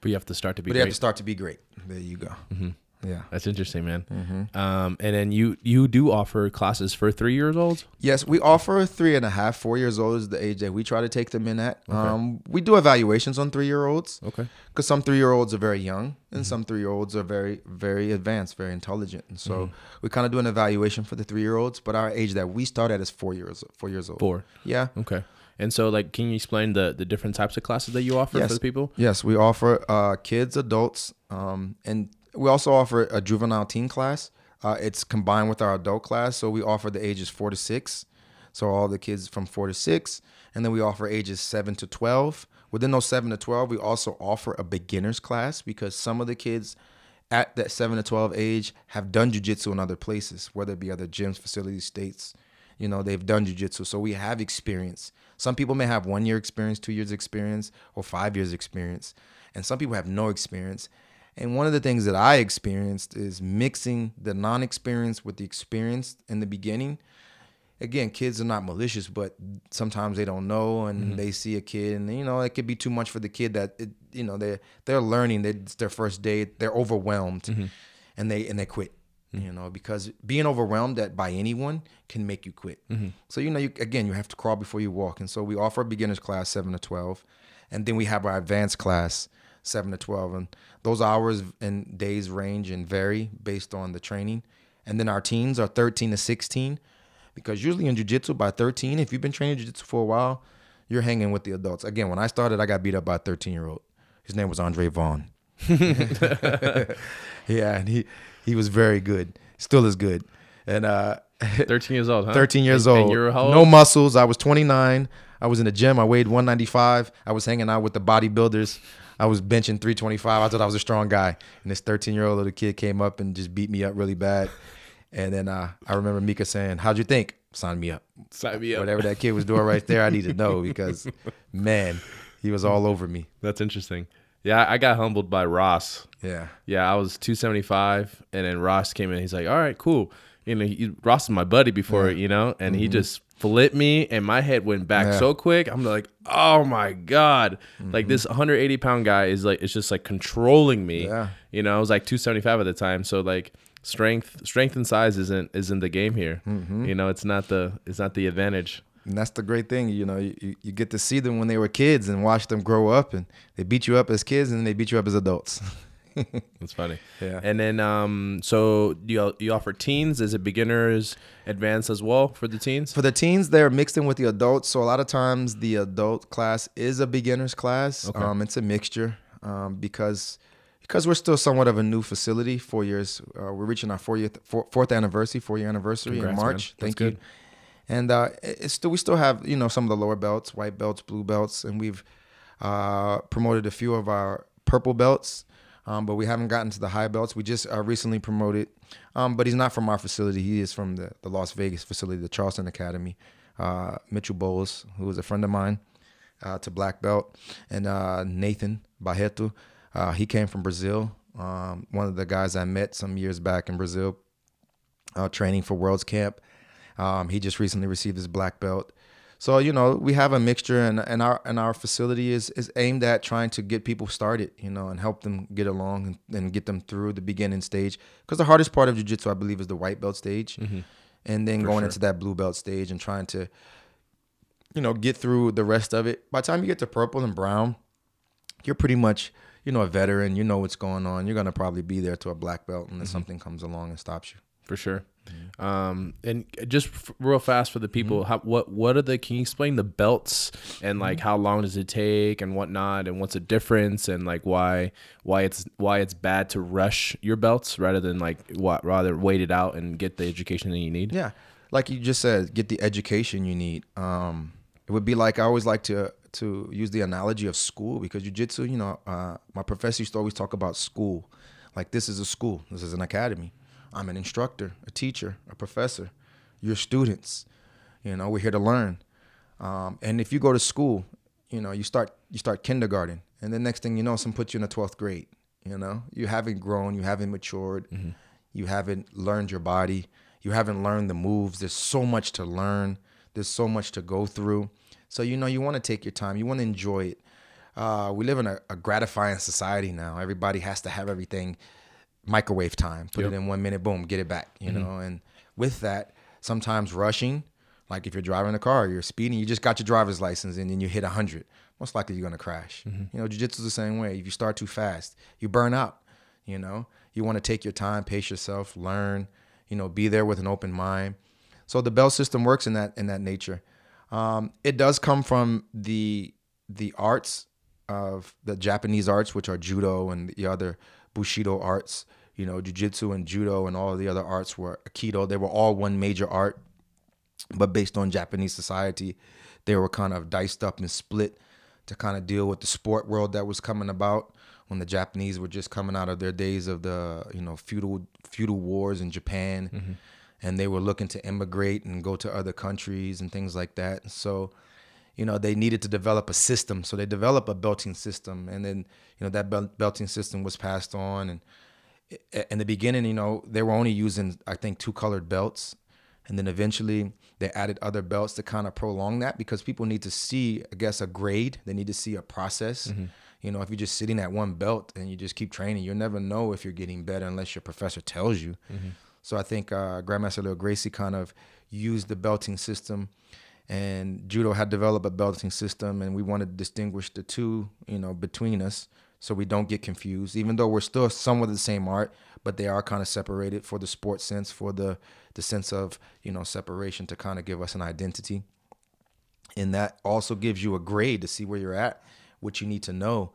But you have to start to be. But great. you have to start to be great. There you go. Mm-hmm. Yeah, that's interesting, man. Mm-hmm. Um, and then you you do offer classes for three years olds. Yes, we offer three and a half, four years old is the age that we try to take them in at. Okay. Um, we do evaluations on three year olds. Okay. Because some three year olds are very young, and mm-hmm. some three year olds are very very advanced, very intelligent. And so mm-hmm. we kind of do an evaluation for the three year olds. But our age that we start at is four years four years old. Four. Yeah. Okay. And so, like, can you explain the, the different types of classes that you offer yes. for people? Yes, we offer uh, kids, adults, um, and we also offer a juvenile teen class. Uh, it's combined with our adult class, so we offer the ages four to six, so all the kids from four to six, and then we offer ages seven to twelve. Within those seven to twelve, we also offer a beginner's class because some of the kids at that seven to twelve age have done jiu-jitsu in other places, whether it be other gyms, facilities, states. You know, they've done jiu-jitsu, so we have experience. Some people may have one year experience, two years experience, or five years experience, and some people have no experience. And one of the things that I experienced is mixing the non-experience with the experience in the beginning. Again, kids are not malicious, but sometimes they don't know, and mm-hmm. they see a kid, and you know, it could be too much for the kid. That it, you know, they they're learning. They, it's their first day. They're overwhelmed, mm-hmm. and they and they quit. You know, because being overwhelmed at by anyone can make you quit. Mm-hmm. So, you know, you, again, you have to crawl before you walk. And so we offer a beginner's class, seven to twelve. And then we have our advanced class, seven to twelve. And those hours and days range and vary based on the training. And then our teens are thirteen to sixteen. Because usually in jiu-jitsu, by thirteen, if you've been training jiu-jitsu for a while, you're hanging with the adults. Again, when I started, I got beat up by a thirteen-year-old. His name was Andre Vaughn. Yeah, and he... He was very good, still is good. And uh, thirteen years old, huh? thirteen years and, old. And you were how old? No muscles. I was twenty-nine. I was in the gym. I weighed one ninety-five. I was hanging out with the bodybuilders. I was benching three twenty-five. I thought I was a strong guy. And this thirteen-year-old little kid came up and just beat me up really bad. And then uh, I remember Mika saying, "How'd you think? Sign me up. Sign me up." Whatever that kid was doing right there, I need to know because, man, he was all over me. That's interesting. Yeah, I got humbled by Ross. Yeah. Yeah, I was two seventy-five, and then Ross came in. He's like, all right, cool. You know, he, Ross is my buddy before, yeah. you know, and mm-hmm. he just flipped me, and my head went back yeah. so quick. I'm like, oh, my God. Mm-hmm. Like, this one hundred eighty-pound guy is, like, it's just, like, controlling me. Yeah. You know, I was, like, two seventy-five at the time, so, like, strength strength and size isn't isn't the game here. Mm-hmm. You know, it's not the it's not the advantage. And that's the great thing, you know, you, you get to see them when they were kids and watch them grow up, and they beat you up as kids and they beat you up as adults. That's funny. Yeah. And then, um, so you, you offer teens. Is it beginners, advanced as well for the teens? For the teens, they're mixed in with the adults. So a lot of times the adult class is a beginner's class. Okay. Um, it's a mixture um, because because we're still somewhat of a new facility, four years. Uh, we're reaching our four-year four, fourth anniversary, four-year anniversary Congrats, in March. Man. Thank That's you. Good. And uh, it's still, we still have, you know, some of the lower belts, white belts, blue belts, and we've uh, promoted a few of our purple belts, um, but we haven't gotten to the high belts. We just uh, recently promoted, um, but he's not from our facility. He is from the, the Las Vegas facility, the Charleston Academy, uh, Mitchell Bowles, who is a friend of mine, uh, to black belt, and uh, Nathan Barreto. Uh, he came from Brazil, um, one of the guys I met some years back in Brazil, uh, training for World's Camp. Um, he just recently received his black belt. So, you know, we have a mixture, and, and our and our facility is, is aimed at trying to get people started, you know, and help them get along and, and get them through the beginning stage. Because the hardest part of jiu-jitsu, I believe, is the white belt stage. Mm-hmm. And then For going sure. into that blue belt stage and trying to, you know, get through the rest of it. By the time you get to purple and brown, you're pretty much, you know, a veteran. You know what's going on. You're going to probably be there to a black belt unless mm-hmm. something comes along and stops you. For sure. Um, and just real fast for the people, mm-hmm. how, what what are the? Can you explain the belts and like how long does it take and whatnot and what's the difference and like why why it's why it's bad to rush your belts rather than like what rather wait it out and get the education that you need? Yeah, like you just said, get the education you need. Um, it would be like I always like to to use the analogy of school because jiu-jitsu, you know, uh, my professor used to always talk about school, like this is a school, this is an academy. I'm an instructor, a teacher, a professor. You're students. You know, we're here to learn. Um, and if you go to school, you know, you start you start kindergarten. And the next thing you know, some put you in the twelfth grade. You know, you haven't grown. You haven't matured. Mm-hmm. You haven't learned your body. You haven't learned the moves. There's so much to learn. There's so much to go through. So, you know, you want to take your time. You want to enjoy it. Uh, we live in a, a gratifying society now. Everybody has to have everything microwave time. Put yep. it in one minute, boom, get it back, you mm-hmm. know. And with that, sometimes rushing, like if you're driving a car, you're speeding, you just got your driver's license and then you hit one hundred. Most likely you're going to crash. Mm-hmm. You know, jiu-jitsu is the same way. If you start too fast, you burn out, you know. You want to take your time, pace yourself, learn, you know, be there with an open mind. So the bell system works in that in that nature. Um, it does come from the the arts of the Japanese arts, which are judo and the other bushido arts. You know, jiu-jitsu and judo and all of the other arts were aikido. They were all one major art, but based on Japanese society, they were kind of diced up and split to kind of deal with the sport world that was coming about when the Japanese were just coming out of their days of the, you know, feudal feudal wars in Japan. Mm-hmm. And they were looking to immigrate and go to other countries and things like that. So, you know, they needed to develop a system. So they developed a belting system. And then, you know, that bel- belting system was passed on. And in the beginning, you know, they were only using, I think, two colored belts. And then eventually they added other belts to kind of prolong that because people need to see, I guess, a grade. They need to see a process. Mm-hmm. You know, if you're just sitting at one belt and you just keep training, you'll never know if you're getting better unless your professor tells you. Mm-hmm. So I think uh, Grandmaster Lil Gracie kind of used the belting system, and judo had developed a belting system, and we wanted to distinguish the two, you know, between us so we don't get confused, even though we're still somewhat the same art, but they are kind of separated for the sport sense, for the, the sense of, you know, separation to kind of give us an identity. And that also gives you a grade to see where you're at, what you need to know.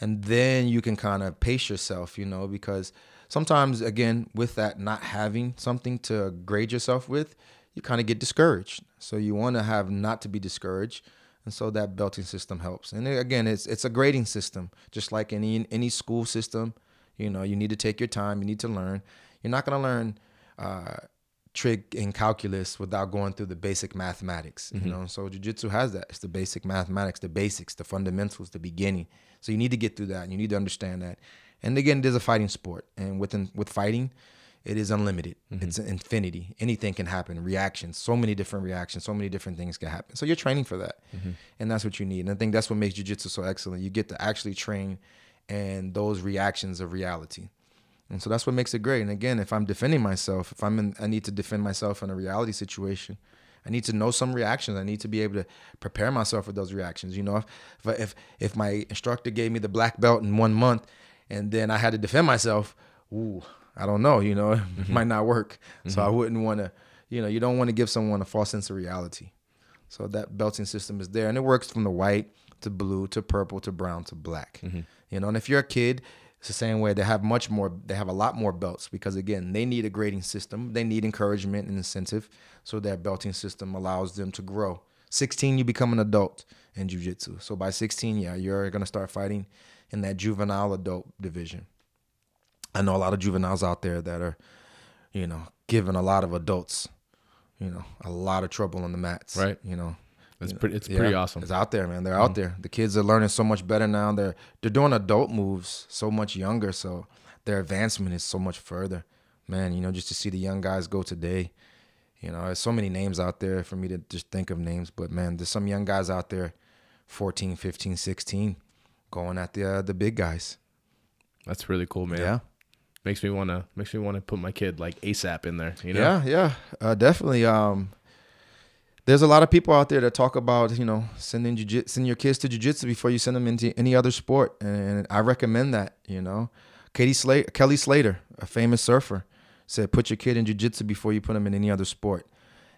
And then you can kind of pace yourself, you know, because sometimes, again, with that not having something to grade yourself with, you kind of get discouraged. So you want to have not to be discouraged. And so that belting system helps. And again, it's it's a grading system, just like any any school system. You know, you need to take your time. You need to learn. You're not going to learn uh, trig and calculus without going through the basic mathematics. Mm-hmm. You know, so jiu-jitsu has that. It's the basic mathematics, the basics, the fundamentals, the beginning. So you need to get through that, and you need to understand that. And again, it is a fighting sport. And within, with fighting, it is unlimited. Mm-hmm. It's infinity. Anything can happen. Reactions, so many different reactions, so many different things can happen. So you're training for that. Mm-hmm. And that's what you need. And I think that's what makes jiu-jitsu so excellent. You get to actually train and those reactions of reality. And so that's what makes it great. And again, if I'm defending myself, if I'm in, I need to defend myself in a reality situation, I need to know some reactions. I need to be able to prepare myself for those reactions. You know, if if, if, if my instructor gave me the black belt in one month, and then I had to defend myself, ooh, I don't know, you know, it mm-hmm. might not work. Mm-hmm. So I wouldn't want to, you know, you don't want to give someone a false sense of reality. So that belting system is there. And it works from the white to blue to purple to brown to black. Mm-hmm. You know, and if you're a kid, it's the same way. They have much more, they have a lot more belts because, again, they need a grading system. They need encouragement and incentive. So that belting system allows them to grow. sixteen, you become an adult in jiu-jitsu. So by sixteen, yeah, you're going to start fighting in that juvenile adult division. I know a lot of juveniles out there that are, you know, giving a lot of adults, you know, a lot of trouble on the mats. Right. You know, it's you pretty, it's know, pretty yeah, awesome. It's out there, man. They're mm-hmm. out there. The kids are learning so much better now. They're, they're doing adult moves so much younger. So their advancement is so much further, man, you know, just to see the young guys go today. You know, there's so many names out there for me to just think of names, but man, there's some young guys out there, fourteen, fifteen, sixteen. Going at the uh, the big guys. That's really cool, man. Yeah, makes me wanna makes me wanna put my kid like ASAP in there. You know? Yeah, yeah, uh, definitely. Um, there's a lot of people out there that talk about, you know, sending jiu- send your kids to jiu-jitsu before you send them into any other sport, and I recommend that. You know, Katie Slater, Kelly Slater, a famous surfer, said put your kid in jiu-jitsu before you put them in any other sport,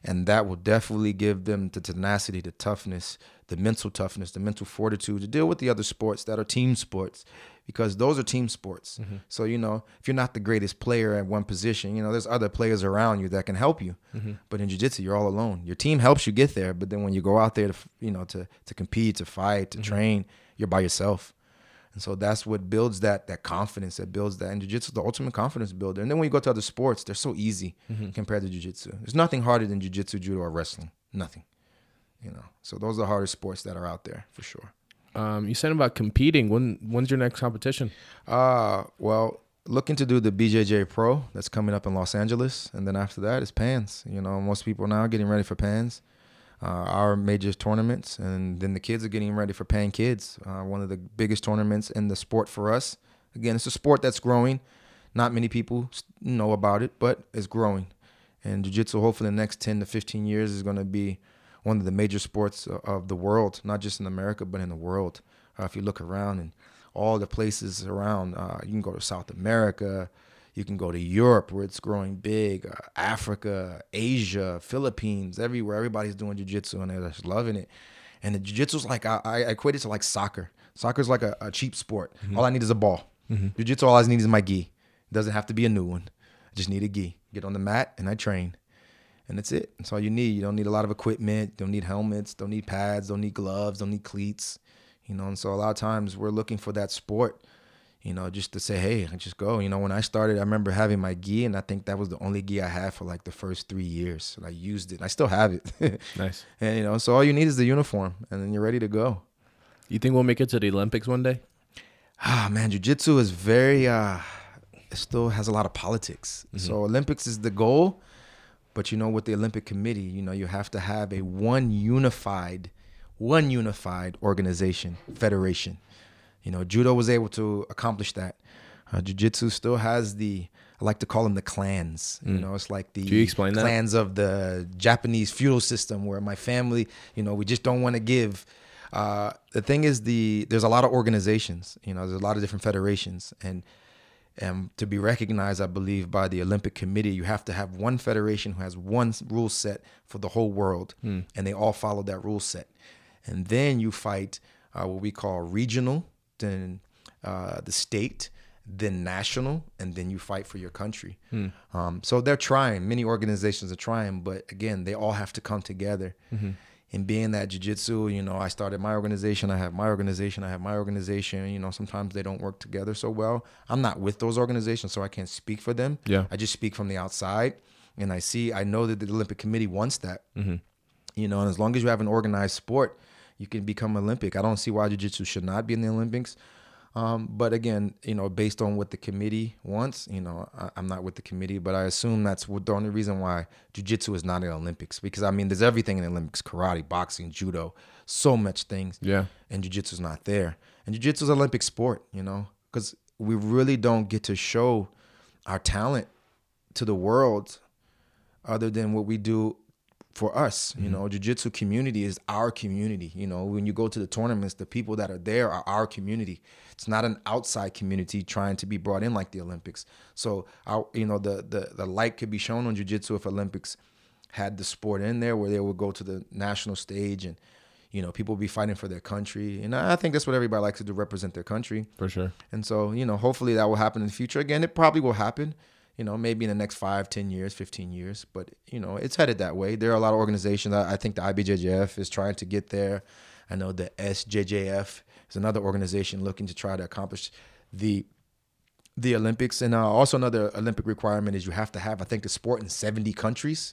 and that will definitely give them the tenacity, the toughness, the mental toughness, the mental fortitude to deal with the other sports that are team sports, because those are team sports. Mm-hmm. So, you know, if you're not the greatest player at one position, you know, there's other players around you that can help you. Mm-hmm. But in jiu-jitsu, you're all alone. Your team helps you get there. But then when you go out there to, you know, to, to compete, to fight, to mm-hmm. train, you're by yourself. And so that's what builds that that confidence, that builds that. And jiu-jitsu is the ultimate confidence builder. And then when you go to other sports, they're so easy mm-hmm. compared to jiu-jitsu. There's nothing harder than jiu-jitsu, judo, or wrestling. Nothing. You know, so those are the hardest sports that are out there for sure. Um, you said about competing. When when's your next competition? Uh, well, looking to do the B J J Pro that's coming up in Los Angeles, and then after that is Pans. You know, most people now are getting ready for Pans. uh, our major tournaments. And then the kids are getting ready for Pan Kids, uh, one of the biggest tournaments in the sport for us. Again, it's a sport that's growing. Not many people know about it, but it's growing. And jiu-jitsu, hopefully in the next ten to fifteen years, is going to be one of the major sports of the world, not just in America, but in the world. Uh, if you look around and all the places around, uh, you can go to South America, you can go to Europe where it's growing big, uh, Africa, Asia, Philippines, everywhere. Everybody's doing jiu-jitsu and they're just loving it. And the jiu-jitsu is like, I, I equate it to like soccer. Soccer is like a, a cheap sport. Mm-hmm. All I need is a ball. Mm-hmm. Jiu-jitsu, all I need is my gi. It doesn't have to be a new one. I just need a gi. Get on the mat and I train. And that's it. That's all you need. You don't need a lot of equipment. Don't need helmets. Don't need pads. Don't need gloves. Don't need cleats. You know, and so a lot of times we're looking for that sport, you know, just to say, hey, just go. You know, when I started, I remember having my gi, and I think that was the only gi I had for like the first three years. And I used it. I still have it. Nice. And, you know, so all you need is the uniform, and then you're ready to go. You think we'll make it to the Olympics one day? Ah, man, jiu-jitsu is very, uh, it still has a lot of politics. Mm-hmm. So Olympics is the goal. But, you know, with the Olympic Committee, you know, you have to have a one unified, one unified organization, federation. You know, judo was able to accomplish that. Uh, Jiu-jitsu still has the, I like to call them the clans. Mm. You know, it's like the clans that? of the Japanese feudal system where my family, you know, we just don't want to give. Uh, the thing is, the there's a lot of organizations, you know, there's a lot of different federations. And And to be recognized, I believe, by the Olympic Committee, you have to have one federation who has one rule set for the whole world, mm. and they all follow that rule set. And then you fight uh, what we call regional, then uh, the state, then national, and then you fight for your country. Mm. Um, so they're trying. Many organizations are trying, but again, they all have to come together. Mm-hmm. And being that jiu-jitsu, you know, I started my organization, I have my organization, I have my organization, you know, sometimes they don't work together so well. I'm not with those organizations, so I can't speak for them. Yeah. I just speak from the outside, and I see, I know that the Olympic Committee wants that. Mm-hmm. You know, and as long as you have an organized sport, you can become Olympic. I don't see why jiu-jitsu should not be in the Olympics. Um, but again, you know, based on what the committee wants, you know, I, I'm not with the committee, but I assume that's what, the only reason why jiu-jitsu is not in the Olympics. Because, I mean, there's everything in the Olympics, karate, boxing, judo, so much things. Yeah. And jiu-jitsu's not there. And jiu-jitsu's an Olympic sport, you know, because we really don't get to show our talent to the world other than what we do for us. Mm-hmm. You know, jiu-jitsu community is our community. You know, when you go to the tournaments, the people that are there are our community. It's not an outside community trying to be brought in like the Olympics. So, our, you know, the, the, the light could be shown on jiu-jitsu if Olympics had the sport in there where they would go to the national stage and, you know, people would be fighting for their country. And I think that's what everybody likes to do, represent their country. For sure. And so, you know, hopefully that will happen in the future. Again, it probably will happen. You know, maybe in the next five, ten years, fifteen years. But, you know, it's headed that way. There are a lot of organizations. I think the I B J J F is trying to get there. I know the S J J F is another organization looking to try to accomplish the the Olympics. And uh, also another Olympic requirement is you have to have, I think, the sport in seventy countries,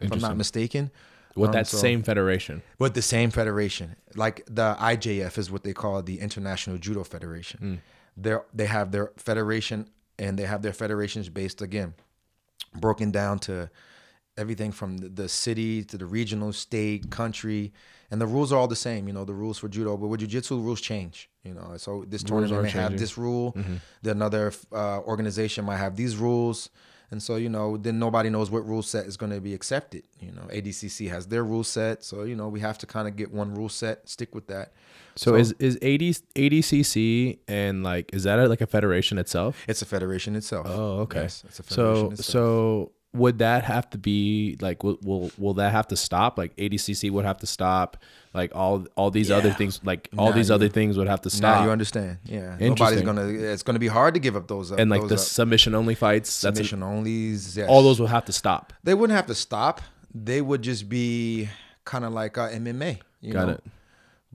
if I'm not mistaken. With um, that so, same federation. With the same federation. Like the I J F is what they call the International Judo Federation. Mm. They're, they have their federation. And they have their federations based, again, broken down to everything from the city to the regional, state, country. And the rules are all the same, you know, the rules for judo. But with jiu-jitsu, rules change, you know. So this tournament may have this rule. Mm-hmm. Then another uh, organization might have these rules. And so, you know, then nobody knows what rule set is going to be accepted. You know, A D C C has their rule set. So, you know, we have to kind of get one rule set, stick with that. So, so is, is A D C C and like, is that a, like a federation itself? It's a federation itself. Oh, okay. Yes, it's a federation so, itself. So would that have to be like, will, will, will that have to stop? Like A D C C would have to stop. Like all, all these yeah. other things, like all now these you, other things would have to stop. Now you understand. Yeah. Nobody's going to, it's going to be hard to give up those. Up, and like those the up. submission only fights. Submission onlys. Yes. All those will have to stop. They wouldn't have to stop. They would just be kind of like uh, M M A. You Got know? it.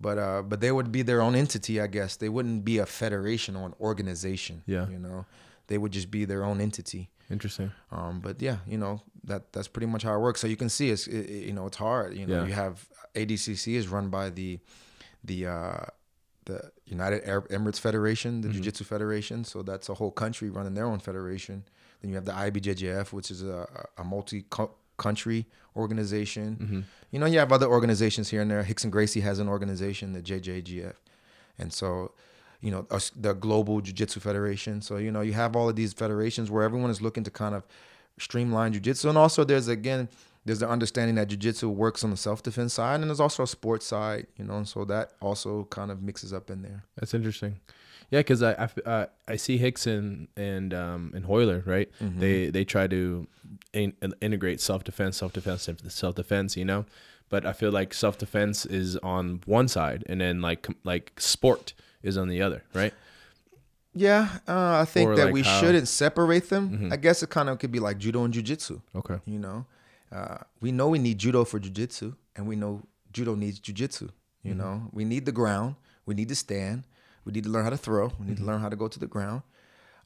But uh, but they would be their own entity, I guess. They wouldn't be a federation or an organization. Yeah, you know, they would just be their own entity. Interesting. Um, but yeah, you know, that that's pretty much how it works. So you can see, it's it, you know, it's hard. You know, yeah. you have A D C C is run by the the uh, the United Arab Emirates Federation, the mm-hmm. Jiu-Jitsu Federation. So that's a whole country running their own federation. Then you have the I B J J F, which is a, a multi country organization. Mm-hmm. You know, you have other organizations here and there. Hicks and Gracie has an organization, the J J G F. And so, you know, the Global Jiu-Jitsu Federation. So, you know, you have all of these federations where everyone is looking to kind of streamline jiu-jitsu. And also there's, again, there's the understanding that jiu-jitsu works on the self-defense side, and there's also a sports side, you know, and so that also kind of mixes up in there. That's interesting. Yeah, because I, I, uh, I see Hicks and and, um, and Royler, right? Mm-hmm. They they try to in, integrate self-defense, self-defense, self-defense, you know? But I feel like self-defense is on one side, and then like like sport is on the other, right? Yeah, uh, I think or that like we how... shouldn't separate them. Mm-hmm. I guess it kind of could be like judo and jiu-jitsu. Okay. You know? Uh, we know we need judo for jiu-jitsu, and we know judo needs jiu-jitsu. You mm-hmm. know? We need the ground. We need to stand. We need to learn how to throw. We need mm-hmm. to learn how to go to the ground.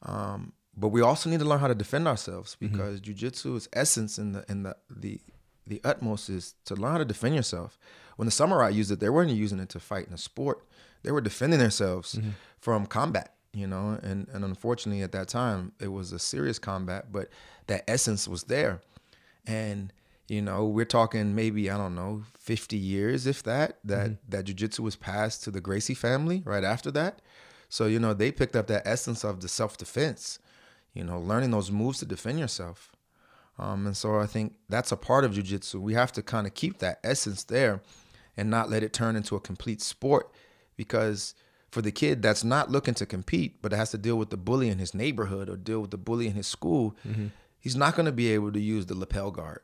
Um, but we also need to learn how to defend ourselves, because mm-hmm. jiu-jitsu's essence in the in the, the the utmost is to learn how to defend yourself. When the samurai used it, they weren't using it to fight in a sport. They were defending themselves mm-hmm. from combat, you know. And, and unfortunately at that time, it was a serious combat, but that essence was there. And, you know, we're talking maybe, I don't know, fifty years, if that, that, mm-hmm. that jiu-jitsu was passed to the Gracie family right after that. So, you know, they picked up that essence of the self-defense, you know, learning those moves to defend yourself. Um, and so I think that's a part of jiu-jitsu. We have to kind of keep that essence there and not let it turn into a complete sport, because for the kid that's not looking to compete, but has to deal with the bully in his neighborhood or deal with the bully in his school, mm-hmm. he's not going to be able to use the lapel guard.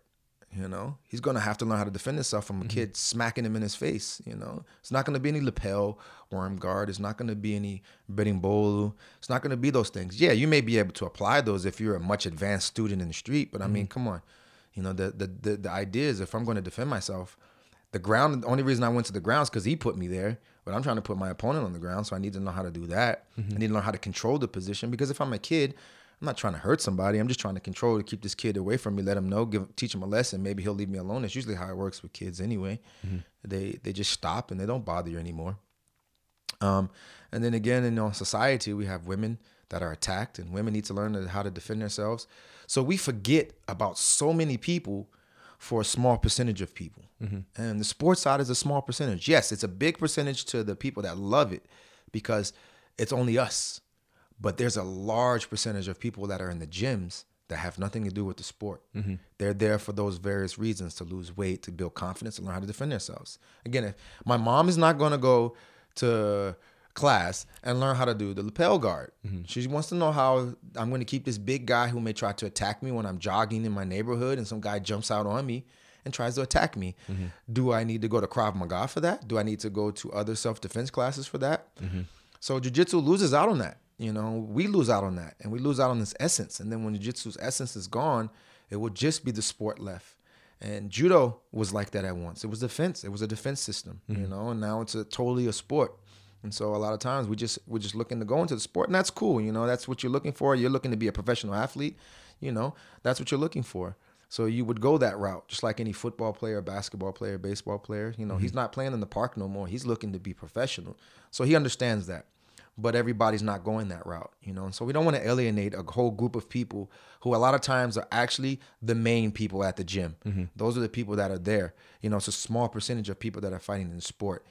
You know, he's going to have to learn how to defend himself from a mm-hmm. kid smacking him in his face. You know, it's not going to be any lapel worm guard. It's not going to be any berimbolo. It's not going to be those things. Yeah, you may be able to apply those if you're a much advanced student in the street. But I mm-hmm. mean, come on, you know, the, the, the, the idea is if I'm going to defend myself, the ground, the only reason I went to the ground is because he put me there. But I'm trying to put my opponent on the ground. So I need to know how to do that. Mm-hmm. I need to know how to control the position, because if I'm a kid, I'm not trying to hurt somebody. I'm just trying to control to keep this kid away from me, let him know, give, teach him a lesson. Maybe he'll leave me alone. That's usually how it works with kids anyway. Mm-hmm. They they just stop and they don't bother you anymore. Um, and then again, in our society, we have women that are attacked, and women need to learn how to defend themselves. So we forget about so many people for a small percentage of people. Mm-hmm. And the sports side is a small percentage. Yes, it's a big percentage to the people that love it, because it's only us. But there's a large percentage of people that are in the gyms that have nothing to do with the sport. Mm-hmm. They're there for those various reasons, to lose weight, to build confidence, and learn how to defend themselves. Again, if my mom is not going to go to class and learn how to do the lapel guard. Mm-hmm. She wants to know how I'm going to keep this big guy who may try to attack me when I'm jogging in my neighborhood and some guy jumps out on me and tries to attack me. Mm-hmm. Do I need to go to Krav Maga for that? Do I need to go to other self-defense classes for that? Mm-hmm. So jiu-jitsu loses out on that. You know, we lose out on that, and we lose out on this essence. And then when jiu-jitsu's essence is gone, it will just be the sport left. And judo was like that at once. It was defense. It was a defense system, mm-hmm. you know, and now it's a, totally a sport. And so a lot of times we just, we're just looking to go into the sport, and that's cool. You know, that's what you're looking for. You're looking to be a professional athlete. You know, that's what you're looking for. So you would go that route, just like any football player, basketball player, baseball player. You know, mm-hmm. he's not playing in the park no more. He's looking to be professional. So he understands that. But everybody's not going that route, you know? And so we don't want to alienate a whole group of people who a lot of times are actually the main people at the gym. Mm-hmm. Those are the people that are there. You know, it's a small percentage of people that are fighting in the sport.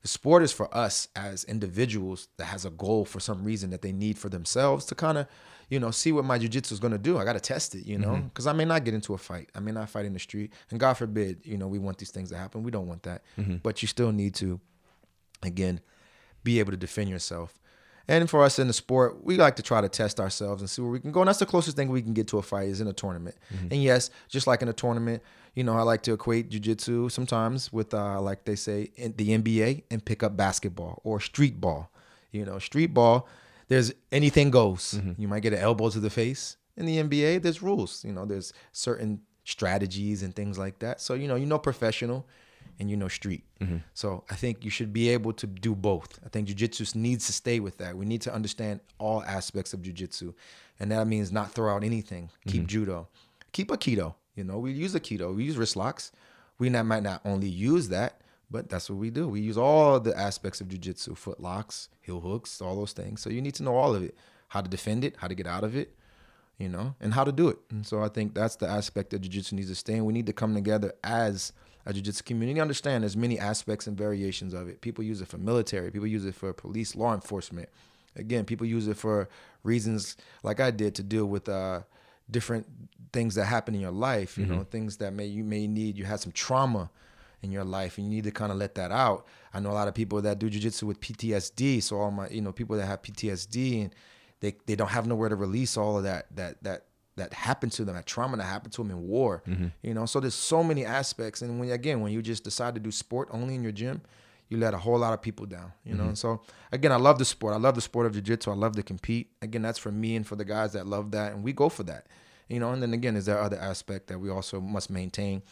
The sport is for us as individuals that has a goal for some reason that they need for themselves to kind of, you know, see what my jiu-jitsu is going to do. I got to test it, you know, because mm-hmm. I may not get into a fight. I may not fight in the street. And God forbid, you know, we want these things to happen. We don't want that. Mm-hmm. But you still need to, again, be able to defend yourself. And for us in the sport, we like to try to test ourselves and see where we can go. And that's the closest thing we can get to a fight is in a tournament. Mm-hmm. And yes, just like in a tournament, you know, I like to equate jiu-jitsu sometimes with, uh, like they say, in the N B A and pick up basketball or street ball. You know, street ball, there's anything goes. Mm-hmm. You might get an elbow to the face. In the N B A, there's rules. You know, there's certain strategies and things like that. So, you know, you know professional and you know street. Mm-hmm. So I think you should be able to do both. I think jiu-jitsu needs to stay with that. We need to understand all aspects of jiu-jitsu. And that means not throw out anything. Keep mm-hmm. judo. Keep aikido. You know, we use aikido. We use wrist locks. We not, might not only use that, but that's what we do. We use all the aspects of jiu-jitsu, foot locks, heel hooks, all those things. So you need to know all of it. How to defend it, how to get out of it. you know, and how to do it. And so I think that's the aspect that jiu-jitsu needs to stay in. We need to come together as a jiu-jitsu community. Understand there's many aspects and variations of it. People use it for military. People use it for police, law enforcement. Again, people use it for reasons like I did to deal with uh, different things that happen in your life, you mm-hmm. know, things that may you may need. You had some trauma in your life and you need to kind of let that out. I know a lot of people that do jiu-jitsu with P T S D. So all my, you know, people that have P T S D and They they don't have nowhere to release all of that that that that happened to them, that trauma that happened to them in war, mm-hmm. you know. So there's so many aspects, and when again, when you just decide to do sport only in your gym, you let a whole lot of people down, you mm-hmm. know. So again, I love the sport. I love the sport of jiu-jitsu. I love to compete. Again, that's for me and for the guys that love that, and we go for that, you know. And then again, is there other aspect that we also must maintain?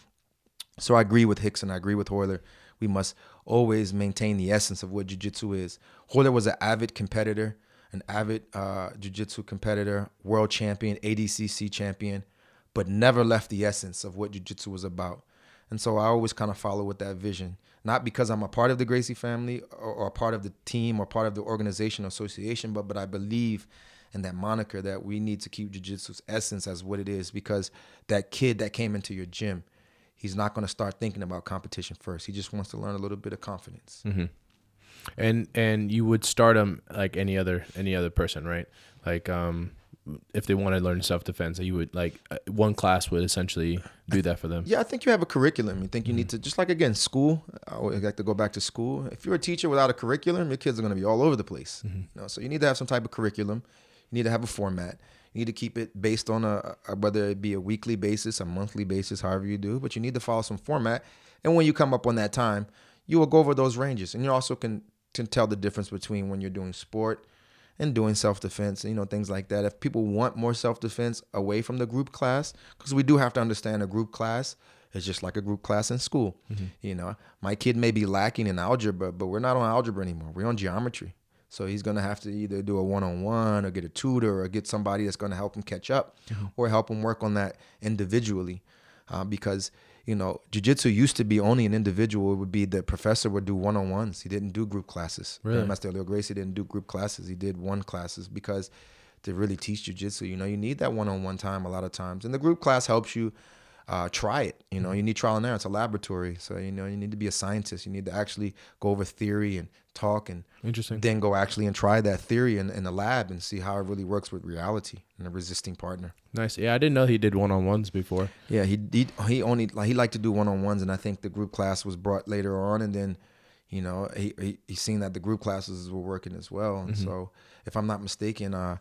So I agree with Hicks and I agree with Royler. We must always maintain the essence of what jiu-jitsu is. Royler was an avid competitor. An avid uh, jiu-jitsu competitor, world champion, A D C C champion, but never left the essence of what jiu-jitsu was about. And so I always kind of follow with that vision, not because I'm a part of the Gracie family or, or a part of the team or part of the organization or association, but but I believe in that moniker that we need to keep jiu-jitsu's essence as what it is, because that kid that came into your gym, he's not going to start thinking about competition first. He just wants to learn a little bit of confidence. Mm-hmm. And and you would start them like any other any other person, right? Like um, if they want to learn self defense, you would like one class would essentially do that for them. Yeah, I think you have a curriculum. You think you mm-hmm. need to, just like again school. I would like to go back to school. If you're a teacher without a curriculum, your kids are going to be all over the place. Mm-hmm. You know? So you need to have some type of curriculum. You need to have a format. You need to keep it based on a, a whether it be a weekly basis, a monthly basis, however you do. But you need to follow some format. And when you come up on that time, you will go over those ranges, and you also can. can tell the difference between when you're doing sport and doing self-defense, you know, things like that. If people want more self-defense away from the group class, because we do have to understand a group class is just like a group class in school. Mm-hmm. You know, my kid may be lacking in algebra, but we're not on algebra anymore. We're on geometry. So he's going to have to either do a one-on-one or get a tutor or get somebody that's going to help him catch up mm-hmm. or help him work on that individually uh, because you know, jiu-jitsu used to be only an individual. It would be the professor would do one-on-ones. He didn't do group classes. Really? Master Leo Gracie didn't do group classes. He did one classes because to really teach jiu-jitsu, you know, you need that one-on-one time a lot of times. And the group class helps you uh, try it. You know, you need trial and error. It's a laboratory. So, you know, you need to be a scientist. You need to actually go over theory and talk and Interesting. Then go actually and try that theory in, in the lab and see how it really works with reality and a resisting partner. Nice. Yeah, I didn't know he did one-on-ones before. Yeah, he he, he only like he liked to do one-on-ones, and I think the group class was brought later on, and then you know he he, he seen that the group classes were working as well, and mm-hmm. so if I'm not mistaken, uh,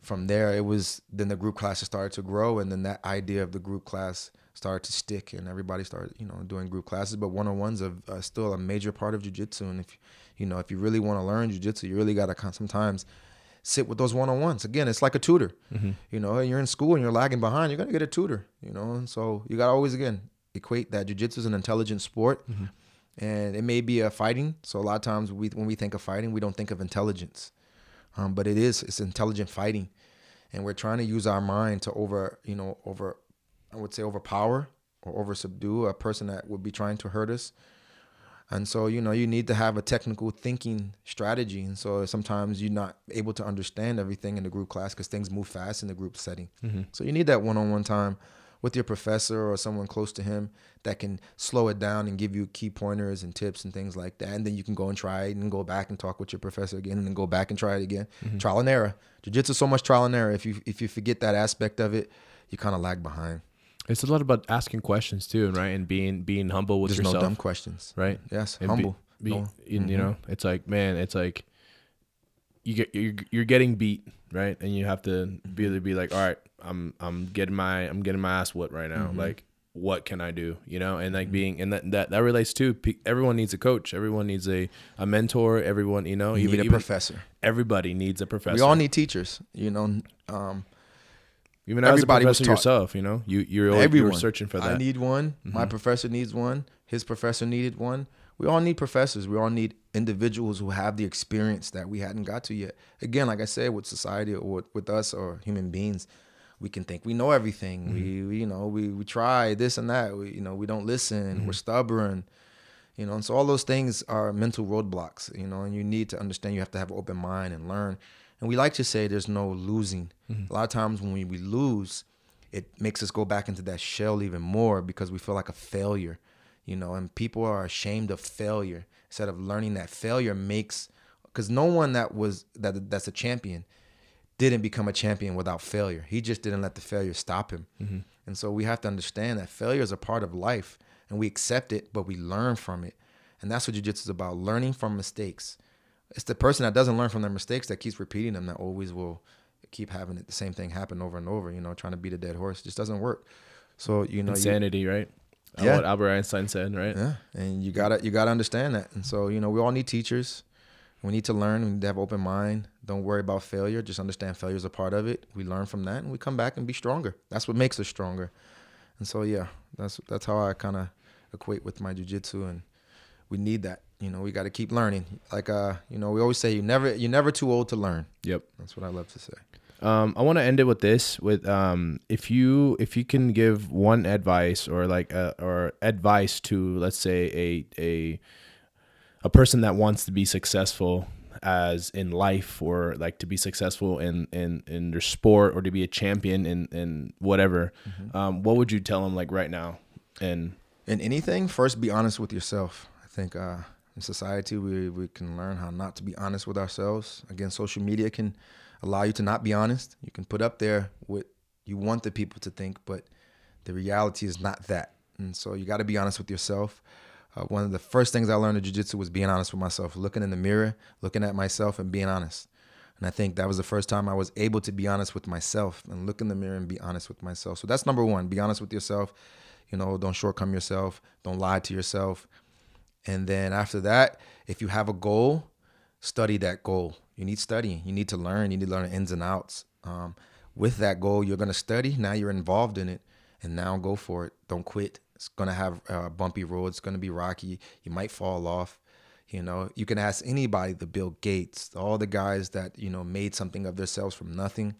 from there it was then the group classes started to grow, and then that idea of the group class started to stick, and everybody started you know doing group classes. But one-on-ones are, are still a major part of jiu-jitsu, and if you know if you really want to learn jiu-jitsu, you really gotta sometimes sit with those one-on-ones. Again, it's like a tutor. Mm-hmm. You know, you're in school and you're lagging behind, you're going to get a tutor, you know. And so you got to always, again, equate that jiu-jitsu is an intelligent sport. Mm-hmm. And it may be a fighting. So a lot of times we, when we think of fighting, we don't think of intelligence. Um, but it is, it's intelligent fighting. And we're trying to use our mind to over, you know, over, I would say overpower or over subdue a person that would be trying to hurt us. And so, you know, you need to have a technical thinking strategy. And so sometimes you're not able to understand everything in the group class because things move fast in the group setting. Mm-hmm. So you need that one-on-one time with your professor or someone close to him that can slow it down and give you key pointers and tips and things like that. And then you can go and try it and go back and talk with your professor again and then go back and try it again. Mm-hmm. Trial and error. Jiu-jitsu is so much trial and error. If you if you forget that aspect of it, you kind of lag behind. It's a lot about asking questions too, right? And being being humble with There's yourself. There's no dumb questions, right? Yes, and humble. Be, be, no. You, mm-hmm. you know, it's like man, it's like you get you're, you're getting beat, right? And you have to be able to be like, all right, I'm I'm getting my I'm getting my ass whooped right now. Mm-hmm. Like, what can I do? You know, and like mm-hmm. being and that, that that relates to everyone needs a coach, everyone needs a a mentor, everyone you know, you even, need a even, professor. Everybody needs a professor. We all need teachers, you know. Um, Even everybody as a professor was yourself, you know, you you're always, you were searching for that. I need one. Mm-hmm. My professor needs one. His professor needed one. We all need professors. We all need individuals who have the experience that we hadn't got to yet. Again, like I said, with society or with us or human beings, we can think we know everything. Mm-hmm. We, we you know we we try this and that. We, you know we don't listen. Mm-hmm. We're stubborn. You know, and so all those things are mental roadblocks. You know, and you need to understand. You have to have an open mind and learn. And we like to say there's no losing. Mm-hmm. A lot of times when we, we lose, it makes us go back into that shell even more because we feel like a failure, you know, and people are ashamed of failure instead of learning that failure makes, because no one that was that that's a champion didn't become a champion without failure. He just didn't let the failure stop him. Mm-hmm. And so we have to understand that failure is a part of life and we accept it, but we learn from it. And that's what jiu-jitsu is about, learning from mistakes. It's the person that doesn't learn from their mistakes that keeps repeating them, that always will keep having it, the same thing happen over and over, you know, trying to beat a dead horse. It just doesn't work. So, you know. Insanity, you, right? Yeah. What Albert Einstein said, right? Yeah. And you gotta, you gotta understand that. And so, you know, we all need teachers. We need to learn. We need to have an open mind. Don't worry about failure. Just understand failure is a part of it. We learn from that and we come back and be stronger. That's what makes us stronger. And so, yeah, that's that's how I kind of equate with my jiu-jitsu, and we need that. You know, we got to keep learning. Like, uh, you know, we always say you never, you're never too old to learn. Yep. That's what I love to say. Um, I want to end it with this, with, um, if you, if you can give one advice or like, uh, or advice to, let's say a, a, a person that wants to be successful as in life, or like to be successful in, in, in their sport, or to be a champion in, in whatever, mm-hmm. um, what would you tell them like right now? And in anything, first be honest with yourself. I think, uh, in society, we, we can learn how not to be honest with ourselves. Again, social media can allow you to not be honest. You can put up there what you want the people to think, but the reality is not that. And so you got to be honest with yourself. Uh, one of the first things I learned in jiu-jitsu was being honest with myself, looking in the mirror, looking at myself and being honest. And I think that was the first time I was able to be honest with myself and look in the mirror and be honest with myself. So that's number one, be honest with yourself. You know, don't shortcome yourself. Don't lie to yourself. And then after that, if you have a goal, study that goal. You need studying. You need to learn. You need to learn ins and outs. Um, with that goal, you're going to study. Now you're involved in it. And now go for it. Don't quit. It's going to have uh, bumpy roads. It's going to be rocky. You might fall off. You know, you can ask anybody, the Bill Gates, all the guys that, you know, made something of themselves from nothing.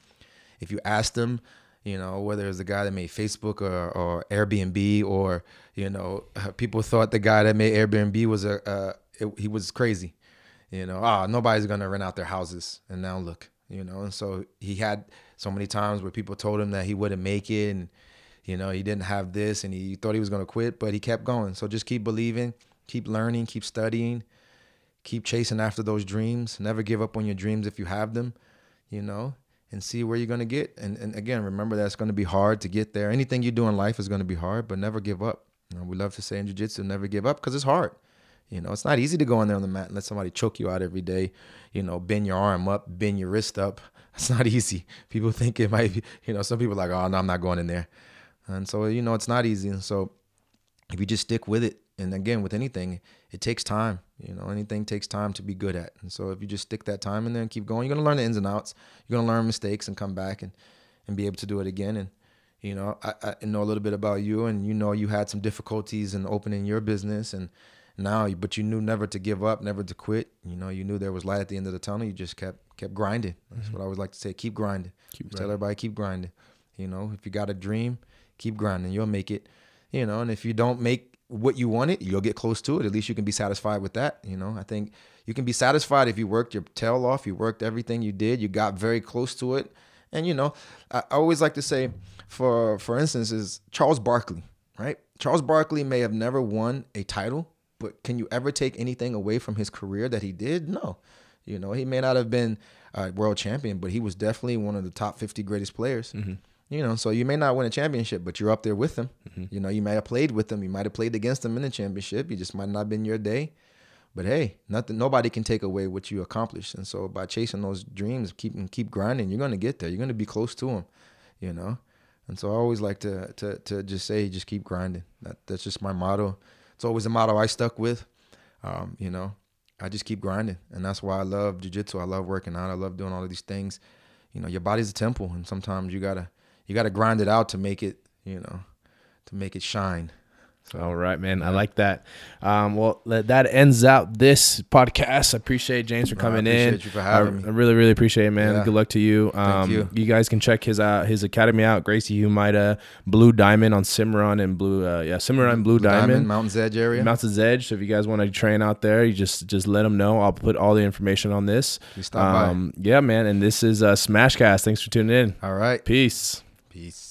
If you ask them, you know, whether it's the guy that made Facebook or, or Airbnb, or, you know, people thought the guy that made Airbnb was a, uh, it, he was crazy, you know, ah, oh, nobody's going to rent out their houses. And now look, you know, and so he had so many times where people told him that he wouldn't make it, and, you know, he didn't have this, and he thought he was going to quit, but he kept going. So just keep believing, keep learning, keep studying, keep chasing after those dreams. Never give up on your dreams if you have them, you know. And see where you're going to get. And, and again, remember that's going to be hard to get there. Anything you do in life is going to be hard, but never give up. You know, we love to say in jiu-jitsu, never give up, because it's hard. You know, it's not easy to go in there on the mat and let somebody choke you out every day, you know, bend your arm up, bend your wrist up. It's not easy. People think it might be, you know, some people are like, oh, no, I'm not going in there. And so, you know, it's not easy. And so if you just stick with it, and again, with anything, it takes time. You know, anything takes time to be good at. And so if you just stick that time in there and keep going, you're going to learn the ins and outs. You're going to learn mistakes and come back and, and be able to do it again. And, you know, I, I know a little bit about you, and, you know, you had some difficulties in opening your business, and now, but you knew never to give up, never to quit. You know, you knew there was light at the end of the tunnel. You just kept kept grinding. That's mm-hmm. what I always like to say. Keep grinding. Keep tell everybody, keep grinding. You know, if you got a dream, keep grinding. You'll make it. You know, and if you don't make what you wanted, you'll get close to it. At least you can be satisfied with that. You know, I think you can be satisfied if you worked your tail off, you worked everything you did, you got very close to it. And, you know, I always like to say, for for instance, is Charles Barkley, right? Charles Barkley may have never won a title, but can you ever take anything away from his career that he did? No. You know, he may not have been a world champion, but he was definitely one of the top fifty greatest players. Mm-hmm. You know, so you may not win a championship, but you're up there with them. Mm-hmm. You know, you may have played with them. You might have played against them in the championship. You just might not have been your day. But hey, nothing, nobody can take away what you accomplished. And so by chasing those dreams, keep and keep grinding, you're going to get there. You're going to be close to them, you know. And so I always like to to to just say, just keep grinding. That, that's just my motto. It's always a motto I stuck with, um, you know. I just keep grinding. And that's why I love jiu-jitsu. I love working out. I love doing all of these things. You know, your body's a temple, and sometimes you got to, You got to grind it out to make it, you know, to make it shine. All right, man. I like that. Um, well, that ends out this podcast. I appreciate James for coming in. I appreciate you for having me. I really, really appreciate it, man. Yeah. Good luck to you. Um, Thank you. You guys can check his uh, his academy out, Gracie Humaida, Blue Diamond on Cimarron and Blue uh, yeah, Cimarron and Blue, Blue Diamond. Diamond. Mountain's Edge area. Mountain's Edge. So if you guys want to train out there, you just just let them know. I'll put all the information on this. You stop um, by. Yeah, man. And this is uh, Smashcast. Thanks for tuning in. All right. Peace. Peace.